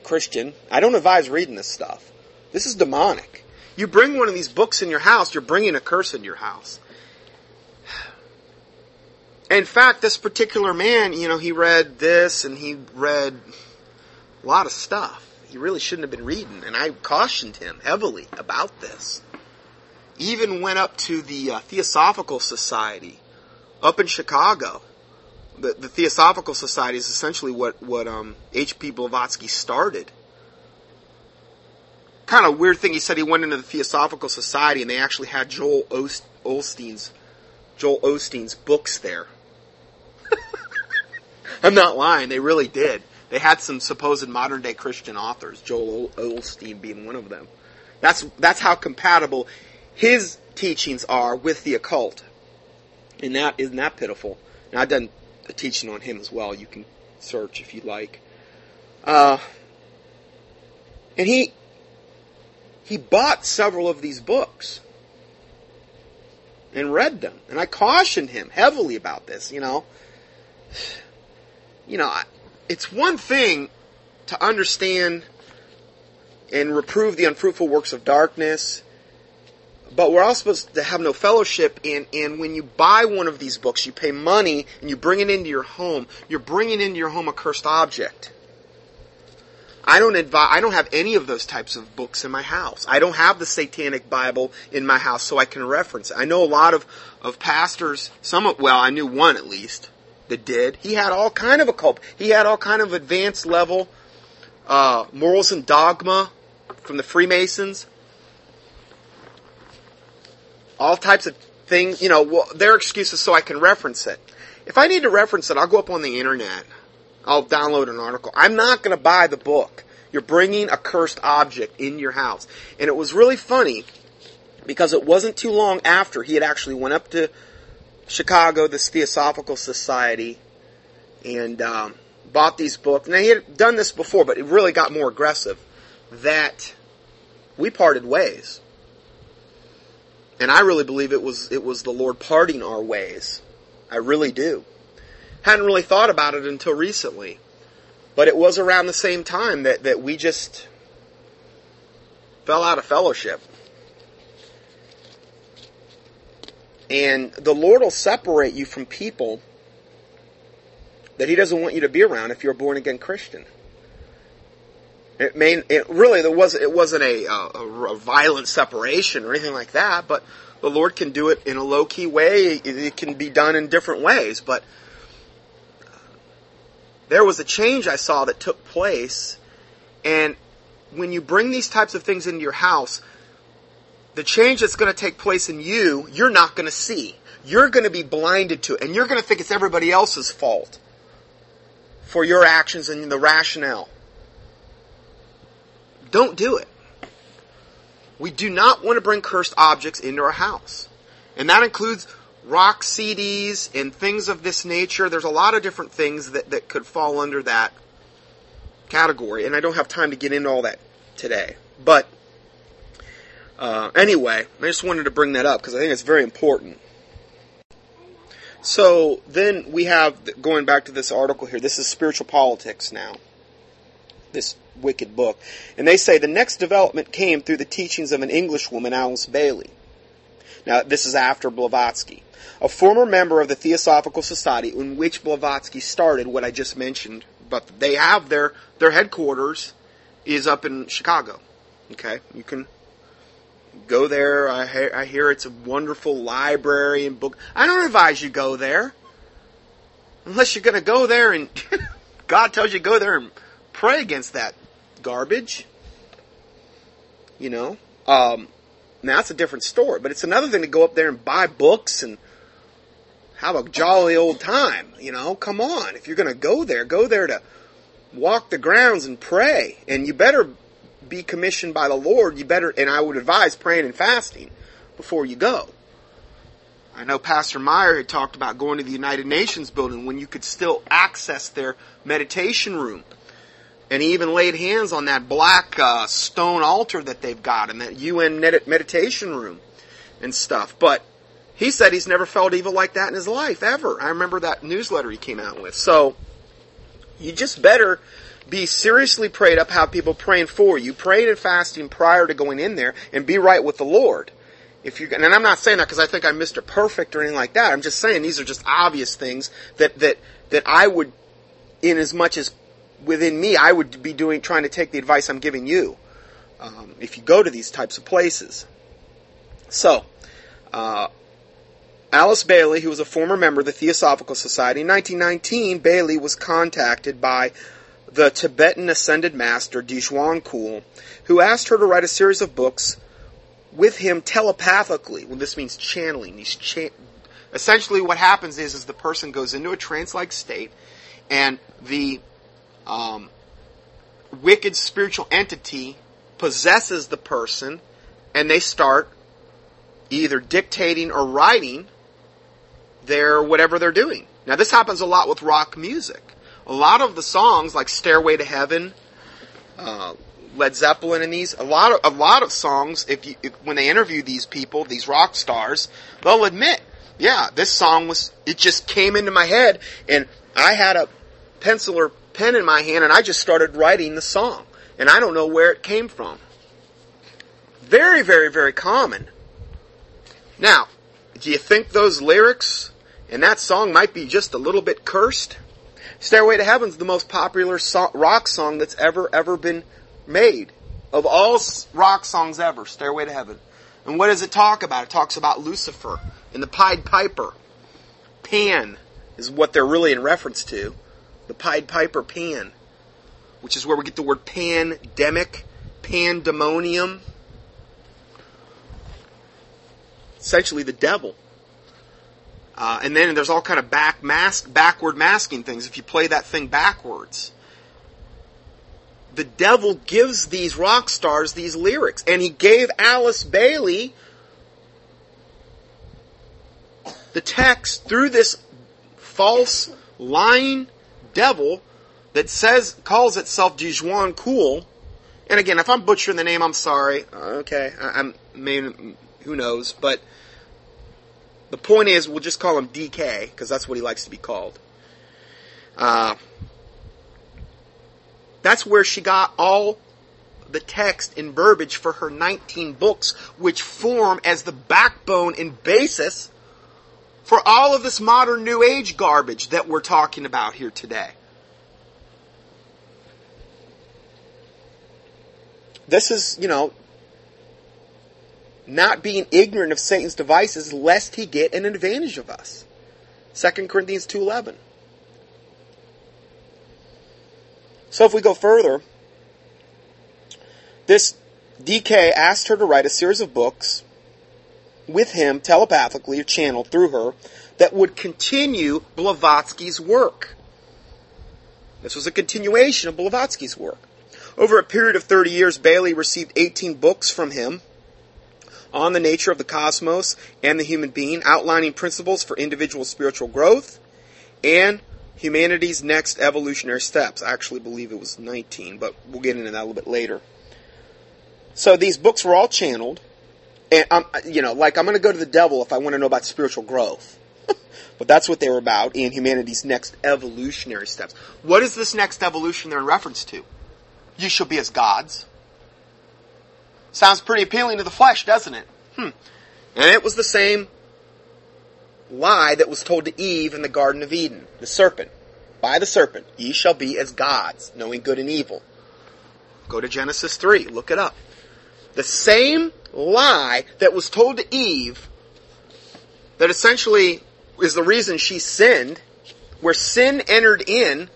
Christian. I don't advise reading this stuff. This is demonic. You bring one of these books in your house, you're bringing a curse in your house. In fact, this particular man, he read this and he read a lot of stuff he really shouldn't have been reading. And I cautioned him heavily about this. Even went up to the Theosophical Society up in Chicago. The Theosophical Society is essentially what H.P. Blavatsky started. Kind of weird thing. He said he went into the Theosophical Society and they actually had Joel Osteen's books there. I'm not lying. They really did. They had some supposed modern-day Christian authors, Joel Osteen being one of them. That's how compatible his teachings are with the occult. And that isn't that pitiful. Now, I've done a teaching on him as well. You can search if you like. And he bought several of these books and read them. And I cautioned him heavily about this, It's one thing to understand and reprove the unfruitful works of darkness, but we're all supposed to have no fellowship. And when you buy one of these books, you pay money and you bring it into your home. You're bringing into your home a cursed object. I don't have any of those types of books in my house. I don't have the Satanic Bible in my house so I can reference it. I know a lot of pastors, I knew one at least that did. He had all kind of occult. He had all kind of advanced level morals and dogma from the Freemasons. All types of things, their excuses so I can reference it. If I need to reference it, I'll go up on the internet. I'll download an article. I'm not going to buy the book. You're bringing a cursed object in your house. And it was really funny because it wasn't too long after he had actually went up to Chicago, this Theosophical Society, and bought these books. Now, he had done this before, but it really got more aggressive, that we parted ways. And I really believe it was the Lord parting our ways. I really do. Hadn't really thought about it until recently. But it was around the same time that we just fell out of fellowship. And the Lord will separate you from people that He doesn't want you to be around if you're a born-again Christian. It wasn't a violent separation or anything like that, but the Lord can do it in a low-key way. It can be done in different ways, but there was a change I saw that took place. And when you bring these types of things into your house, the change that's going to take place in you, you're not going to see. You're going to be blinded to it. And you're going to think it's everybody else's fault for your actions and the rationale. Don't do it. We do not want to bring cursed objects into our house. And that includes rock CDs and things of this nature. There's a lot of different things that could fall under that category. And I don't have time to get into all that today. But anyway, I just wanted to bring that up because I think it's very important. So then we have, going back to this article here, this is Spiritual Politics now, this wicked book. And they say the next development came through the teachings of an Englishwoman, Alice Bailey. Now, this is after Blavatsky, a former member of the Theosophical Society, in which Blavatsky started what I just mentioned. But they have their headquarters is up in Chicago. Okay, you can go there. I hear it's a wonderful library and book. I don't advise you go there unless you're going to go there and God tells you go there and pray against that garbage. You know, now that's a different story. But it's another thing to go up there and buy books and have a jolly old time. You know, come on. If you're going to go there to walk the grounds and pray. And you better be commissioned by the Lord. You better, and I would advise praying and fasting before you go. I know Pastor Meyer had talked about going to the United Nations building when you could still access their meditation room. And he even laid hands on that black stone altar that they've got in that UN meditation room and stuff. But he said he's never felt evil like that in his life, ever. I remember that newsletter he came out with. So you just better be seriously prayed up, have people praying for you, praying and fasting prior to going in there, and be right with the Lord. If you're, and I'm not saying that because I think I'm Mr. Perfect or anything like that. I'm just saying these are just obvious things that I would, in as much as within me, I would be doing, trying to take the advice I'm giving you, if you go to these types of places. So, Alice Bailey, who was a former member of the Theosophical Society, in 1919, Bailey was contacted by the Tibetan Ascended Master, Djwhal Khul, who asked her to write a series of books with him telepathically. Well, this means channeling. Essentially what happens is the person goes into a trance-like state, and the wicked spiritual entity possesses the person, and they start either dictating or writing their whatever they're doing. Now, this happens a lot with rock music. A lot of the songs, like "Stairway to Heaven," Led Zeppelin, and these, a lot of songs. When they interview these people, these rock stars, they'll admit, yeah, this song was. It just came into my head, and I had a pencil or pen in my hand, and I just started writing the song, and I don't know where it came from. Very, very, very common. Now, do you think those lyrics and that song might be just a little bit cursed? Stairway to Heaven's the most popular rock song that's ever been made. Of all rock songs ever, Stairway to Heaven. And what does it talk about? It talks about Lucifer and the Pied Piper. Pan is what they're really in reference to. The Pied Piper Pan. Which is where we get the word pandemic, pandemonium. Essentially the devil. And then there's all kind of backward masking things. If you play that thing backwards, the devil gives these rock stars these lyrics, and he gave Alice Bailey the text through this false, lying devil that calls itself Djwhal Khul. And again, if I'm butchering the name, I'm sorry. Okay, who knows, but. The point is, we'll just call him DK, because that's what he likes to be called. That's where she got all the text and verbiage for her 19 books, which form as the backbone and basis for all of this modern New Age garbage that we're talking about here today. This is, not being ignorant of Satan's devices, lest he get an advantage of us. 2 Corinthians 2:11. So if we go further, this DK asked her to write a series of books with him telepathically, or channeled through her, that would continue Blavatsky's work. This was a continuation of Blavatsky's work. Over a period of 30 years, Bailey received 18 books from him on the nature of the cosmos and the human being, outlining principles for individual spiritual growth and humanity's next evolutionary steps. I actually believe it was 19, but we'll get into that a little bit later. So these books were all channeled, and I'm going to go to the devil if I want to know about spiritual growth. But that's what they were about, and humanity's next evolutionary steps. What is this next evolution they're in reference to? You shall be as gods. Sounds pretty appealing to the flesh, doesn't it? And it was the same lie that was told to Eve in the Garden of Eden, the serpent. By the serpent, ye shall be as gods, knowing good and evil. Go to Genesis 3, look it up. The same lie that was told to Eve, that essentially is the reason she sinned, where sin entered in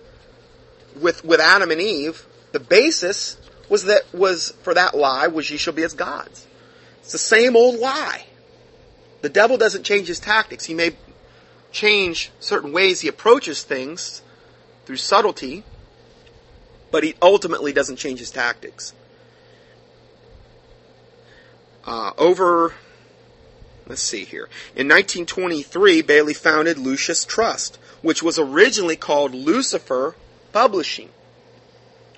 with Adam and Eve, the basis was for that lie, ye shall be as gods. It's the same old lie. The devil doesn't change his tactics. He may change certain ways he approaches things through subtlety, but he ultimately doesn't change his tactics. In 1923, Bailey founded Lucis Trust, which was originally called Lucifer Publishing.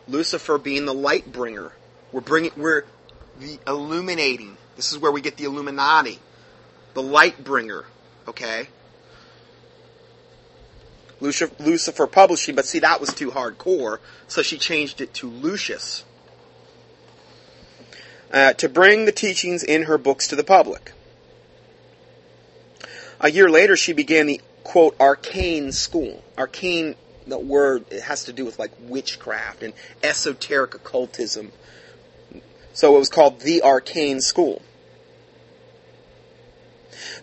Lucifer being the light bringer. We're the illuminating. This is where we get the Illuminati. The light bringer. Okay? Lucifer Publishing, but see, that was too hardcore, so she changed it to Lucius. To bring the teachings in her books to the public. A year later, she began the, quote, arcane school. Arcane, the word, it has to do with like witchcraft and esoteric occultism. So it was called the Arcane School.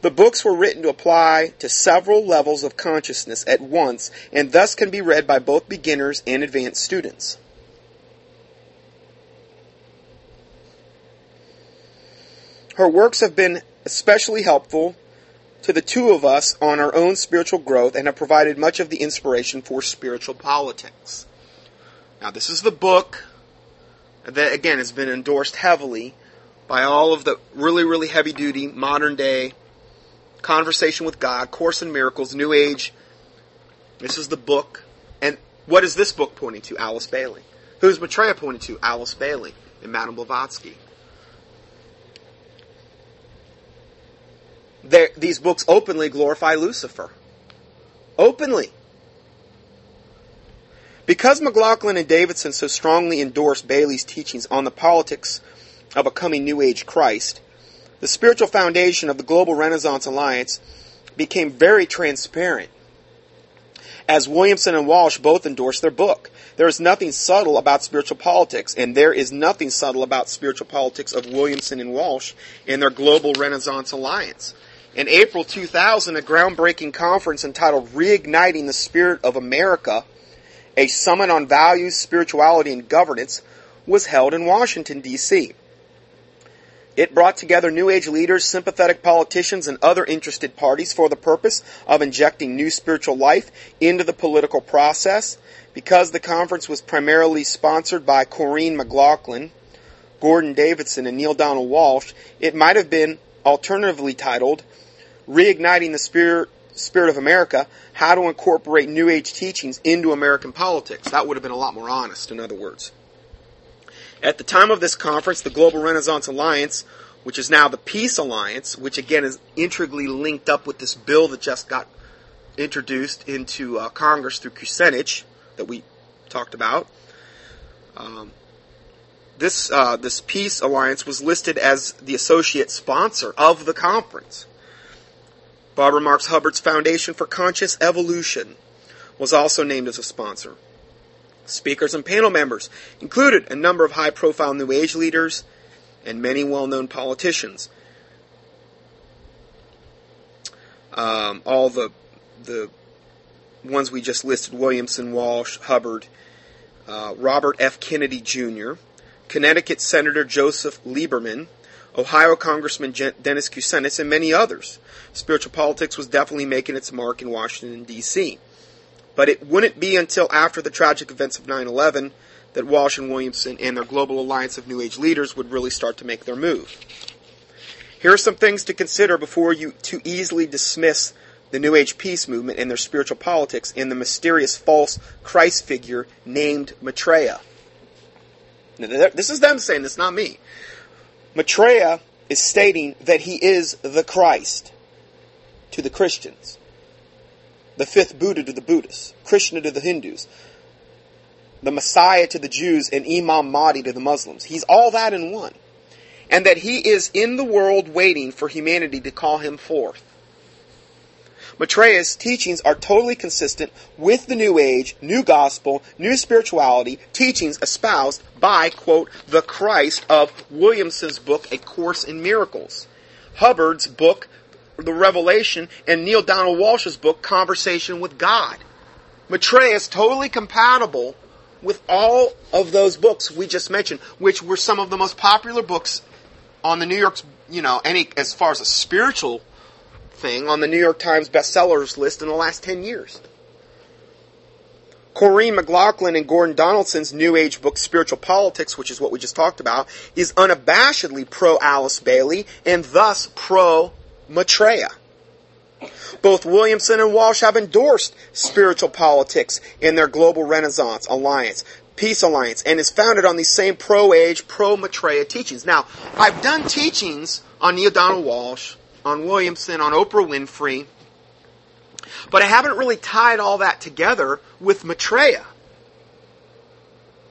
The books were written to apply to several levels of consciousness at once, and thus can be read by both beginners and advanced students. Her works have been especially helpful to the two of us on our own spiritual growth and have provided much of the inspiration for Spiritual Politics. Now, this is the book that, again, has been endorsed heavily by all of the really, really heavy-duty, modern-day Conversation with God, Course in Miracles, New Age. This is the book. And what is this book pointing to? Alice Bailey. Who is Maitreya pointing to? Alice Bailey and Madame Blavatsky. These books openly glorify Lucifer. Openly. Because McLaughlin and Davidson so strongly endorsed Bailey's teachings on the politics of a coming New Age Christ, the spiritual foundation of the Global Renaissance Alliance became very transparent, as Williamson and Walsh both endorsed their book. There is nothing subtle about Spiritual Politics, and there is nothing subtle about Spiritual Politics of Williamson and Walsh in their Global Renaissance Alliance. In April 2000, a groundbreaking conference entitled Reigniting the Spirit of America, a summit on values, spirituality, and governance, was held in Washington, D.C. It brought together New Age leaders, sympathetic politicians, and other interested parties for the purpose of injecting new spiritual life into the political process. Because the conference was primarily sponsored by Corrine McLaughlin, Gordon Davidson, and Neale Donald Walsch, it might have been alternatively titled Reigniting the Spirit of America, How to Incorporate New Age Teachings into American Politics. That would have been a lot more honest, in other words. At the time of this conference, the Global Renaissance Alliance, which is now the Peace Alliance, which again is intricately linked up with this bill that just got introduced into Congress through Kucinich, that we talked about, this Peace Alliance was listed as the associate sponsor of the conference. Barbara Marx Hubbard's Foundation for Conscious Evolution was also named as a sponsor. Speakers and panel members included a number of high-profile New Age leaders and many well-known politicians. All the ones we just listed, Williamson, Walsh, Hubbard, Robert F. Kennedy Jr., Connecticut Senator Joseph Lieberman, Ohio Congressman Dennis Kucinich, and many others. Spiritual politics was definitely making its mark in Washington, D.C. But it wouldn't be until after the tragic events of 9/11 that Walsh and Williamson and their global alliance of New Age leaders would really start to make their move. Here are some things to consider before you too easily dismiss the New Age peace movement and their spiritual politics and the mysterious false Christ figure named Maitreya. This is them saying this, not me. Maitreya is stating that he is the Christ to the Christians, the fifth Buddha to the Buddhists, Krishna to the Hindus, the Messiah to the Jews, and Imam Mahdi to the Muslims. He's all that in one. And that he is in the world waiting for humanity to call him forth. Maitreya's teachings are totally consistent with the New Age, New Gospel, New Spirituality teachings espoused by, quote, the Christ of Williamson's book, A Course in Miracles, Hubbard's book, The Revelation, and Neale Donald Walsch's book, Conversation with God. Maitreya is totally compatible with all of those books we just mentioned, which were some of the most popular books on the New York's, as far as a spiritual thing on the New York Times bestsellers list in the last 10 years. Corrine McLaughlin and Gordon Donaldson's New Age book, Spiritual Politics, which is what we just talked about, is unabashedly pro-Alice Bailey and thus pro-Maitreya. Both Williamson and Walsh have endorsed spiritual politics in their Global Renaissance Alliance, Peace Alliance, and is founded on these same pro-age, pro-Maitreya teachings. Now, I've done teachings on Neale Donald Walsch, on Williamson, on Oprah Winfrey, but I haven't really tied all that together with Maitreya.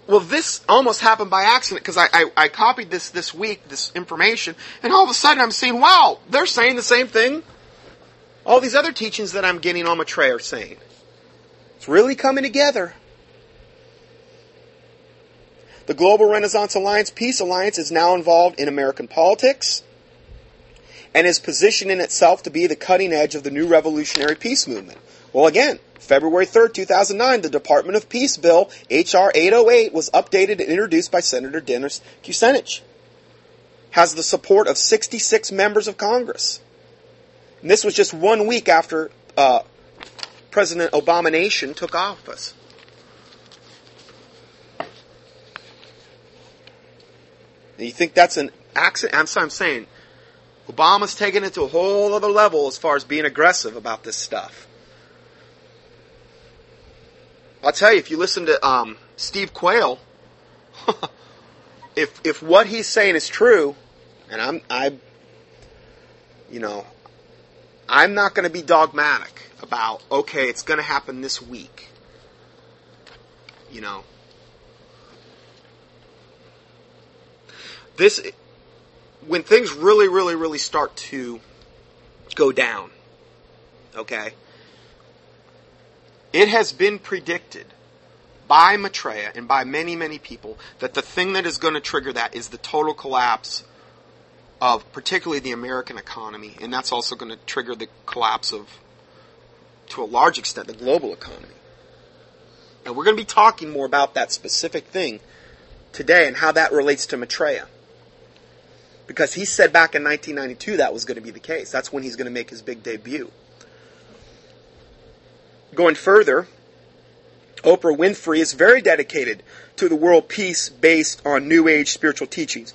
Well, this almost happened by accident because I copied this week, this information, and all of a sudden I'm seeing, wow, they're saying the same thing all these other teachings that I'm getting on Maitreya are saying. It's really coming together. The Global Renaissance Alliance, Peace Alliance, is now involved in American politics and is positioned in itself to be the cutting edge of the new revolutionary peace movement. Well, again, February 3rd, 2009, the Department of Peace bill, H.R. 808, was updated and introduced by Senator Dennis Kucinich. Has the support of 66 members of Congress. And this was just 1 week after President Obama took office. And you think that's an accident? That's what I'm saying. Obama's taken it to a whole other level as far as being aggressive about this stuff. I'll tell you, if you listen to Steve Quayle, if what he's saying is true, and I'm not going to be dogmatic about, okay, it's going to happen this week. When things really, really, really start to go down, okay, it has been predicted by Maitreya and by many, many people that the thing that is going to trigger that is the total collapse of particularly the American economy, and that's also going to trigger the collapse of, to a large extent, the global economy. And we're going to be talking more about that specific thing today and how that relates to Maitreya. Because he said back in 1992 that was going to be the case. That's when he's going to make his big debut. Going further, Oprah Winfrey is very dedicated to the world peace based on New Age spiritual teachings.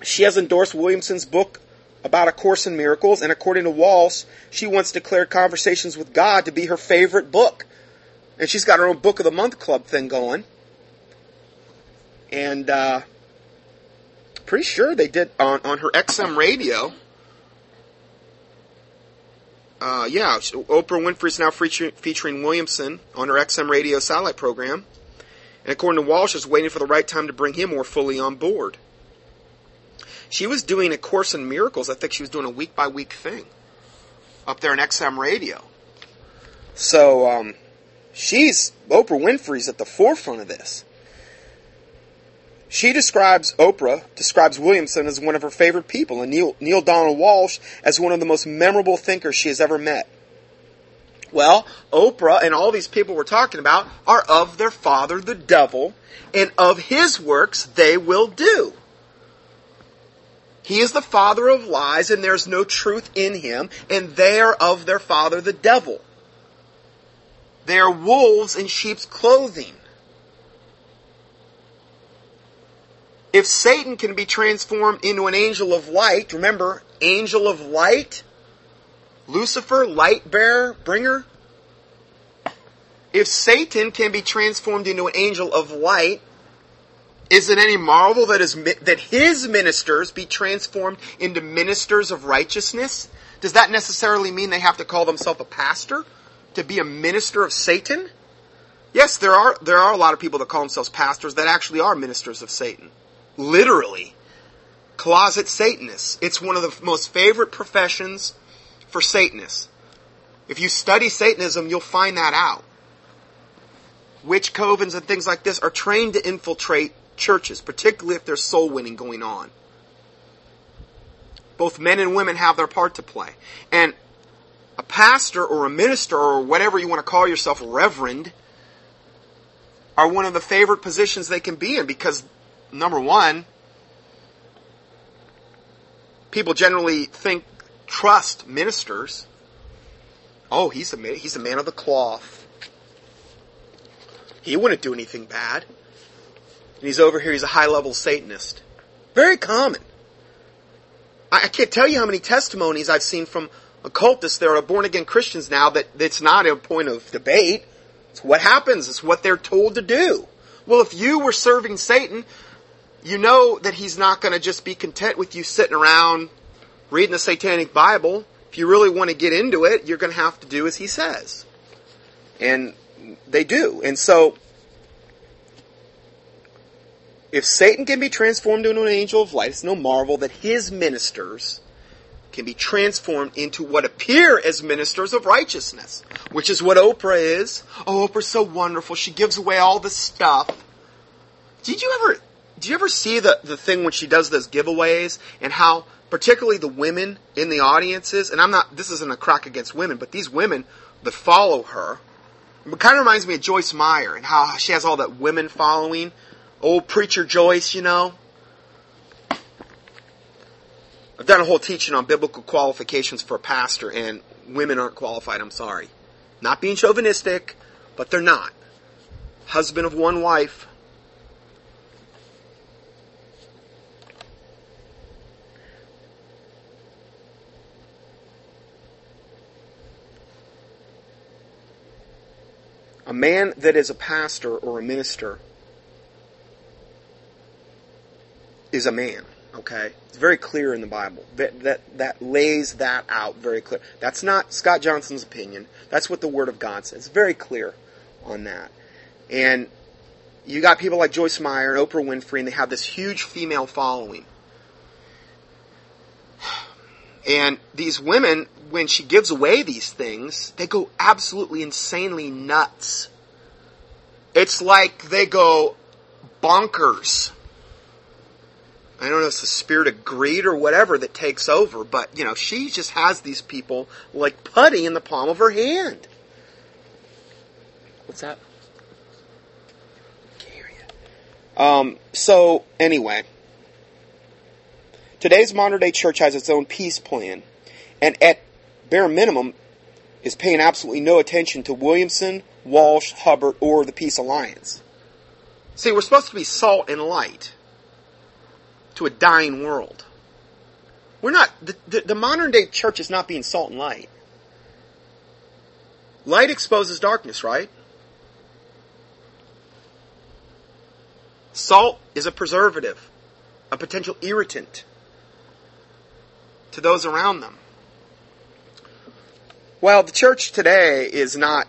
She has endorsed Williamson's book about A Course in Miracles, and according to Walsh, she once declared Conversations with God to be her favorite book. And she's got her own Book of the Month Club thing going. And pretty sure they did on her XM radio. Oprah Winfrey is now featuring Williamson on her XM radio satellite program. And according to Walsh, she's waiting for the right time to bring him more fully on board. She was doing A Course in Miracles. I think she was doing a week-by-week thing up there on XM Radio. So, Oprah Winfrey's at the forefront of this. Oprah describes Williamson as one of her favorite people and Neale Donald Walsch as one of the most memorable thinkers she has ever met. Well, Oprah and all these people we're talking about are of their father, the devil, and of his works they will do. He is the father of lies, and there's no truth in him, and they are of their father, the devil. They are wolves in sheep's clothing. If Satan can be transformed into an angel of light, remember, angel of light, Lucifer, light bearer, bringer. If Satan can be transformed into an angel of light, is it any marvel that his ministers be transformed into ministers of righteousness? Does that necessarily mean they have to call themselves a pastor to be a minister of Satan? Yes, there are a lot of people that call themselves pastors that actually are ministers of Satan. Literally. Closet Satanists. It's one of the most favorite professions for Satanists. If you study Satanism, you'll find that out. Witch covens and things like this are trained to infiltrate churches, particularly if there's soul winning going on. Both men and women have their part to play. And a pastor or a minister or whatever you want to call yourself, reverend, are one of the favorite positions they can be in because, number one, people generally trust ministers. Oh, he's a man of the cloth. He wouldn't do anything bad. And he's over here, he's a high-level Satanist. Very common. I can't tell you how many testimonies I've seen from occultists that are born-again Christians now that it's not a point of debate. It's what happens. It's what they're told to do. Well, if you were serving Satan, you know that he's not going to just be content with you sitting around reading the Satanic Bible. If you really want to get into it, you're going to have to do as he says. And they do. And so, if Satan can be transformed into an angel of light, it's no marvel that his ministers can be transformed into what appear as ministers of righteousness, which is what Oprah is. Oh, Oprah's so wonderful. She gives away all this stuff. Did you ever see the thing when she does those giveaways and how particularly the women in the audiences, and this isn't a crack against women, but these women that follow her, it kind of reminds me of Joyce Meyer and how she has all that women following. Old preacher Joyce, you know. I've done a whole teaching on biblical qualifications for a pastor, and women aren't qualified, I'm sorry. Not being chauvinistic, but they're not. Husband of one wife. A man that is a pastor or a minister is a man, okay? It's very clear in the Bible. That lays that out very clear. That's not Scott Johnson's opinion. That's what the Word of God says. It's very clear on that. And you got people like Joyce Meyer and Oprah Winfrey, and they have this huge female following. And these women, when she gives away these things, they go absolutely insanely nuts. It's like they go bonkers. I don't know if it's the spirit of greed or whatever that takes over, but, you know, she just has these people like putty in the palm of her hand. What's that? I can't hear you. So, anyway. Today's modern-day church has its own peace plan, and at bare minimum is paying absolutely no attention to Williamson, Walsh, Hubbard, or the Peace Alliance. See, we're supposed to be salt and light to a dying world. We're not, the modern day church is not being salt and light. Light exposes darkness, right? Salt is a preservative, a potential irritant to those around them. Well, the church today is not,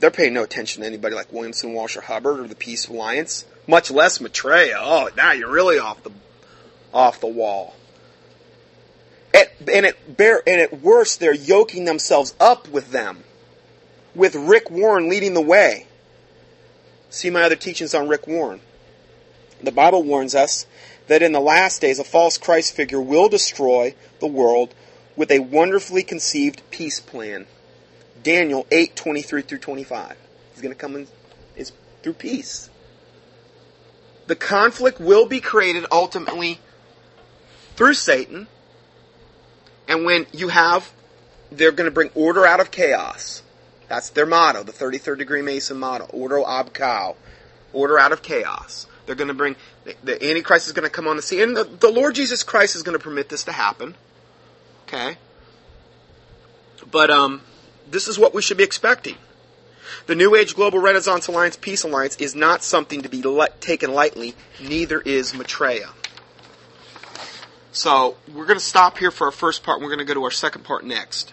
they're paying no attention to anybody like Williamson, Walsh, or Hubbard, or the Peace Alliance, much less Maitreya. Oh, now you're really off the wall. At worst, they're yoking themselves up with them, with Rick Warren leading the way. See my other teachings on Rick Warren. The Bible warns us that in the last days, a false Christ figure will destroy the world with a wonderfully conceived peace plan. Daniel 8:23 through 25. He's going to come in is through peace. The conflict will be created ultimately through Satan. And when you have, they're going to bring order out of chaos. That's their motto, the 33rd degree Mason motto, Ordo ab Chao, order out of chaos. They're going to bring, the Antichrist is going to come on the scene. And the Lord Jesus Christ is going to permit this to happen. Okay? But this is what we should be expecting. The New Age Global Renaissance Alliance, Peace Alliance, is not something to be taken lightly. Neither is Maitreya. So, we're going to stop here for our first part, and we're going to go to our second part next.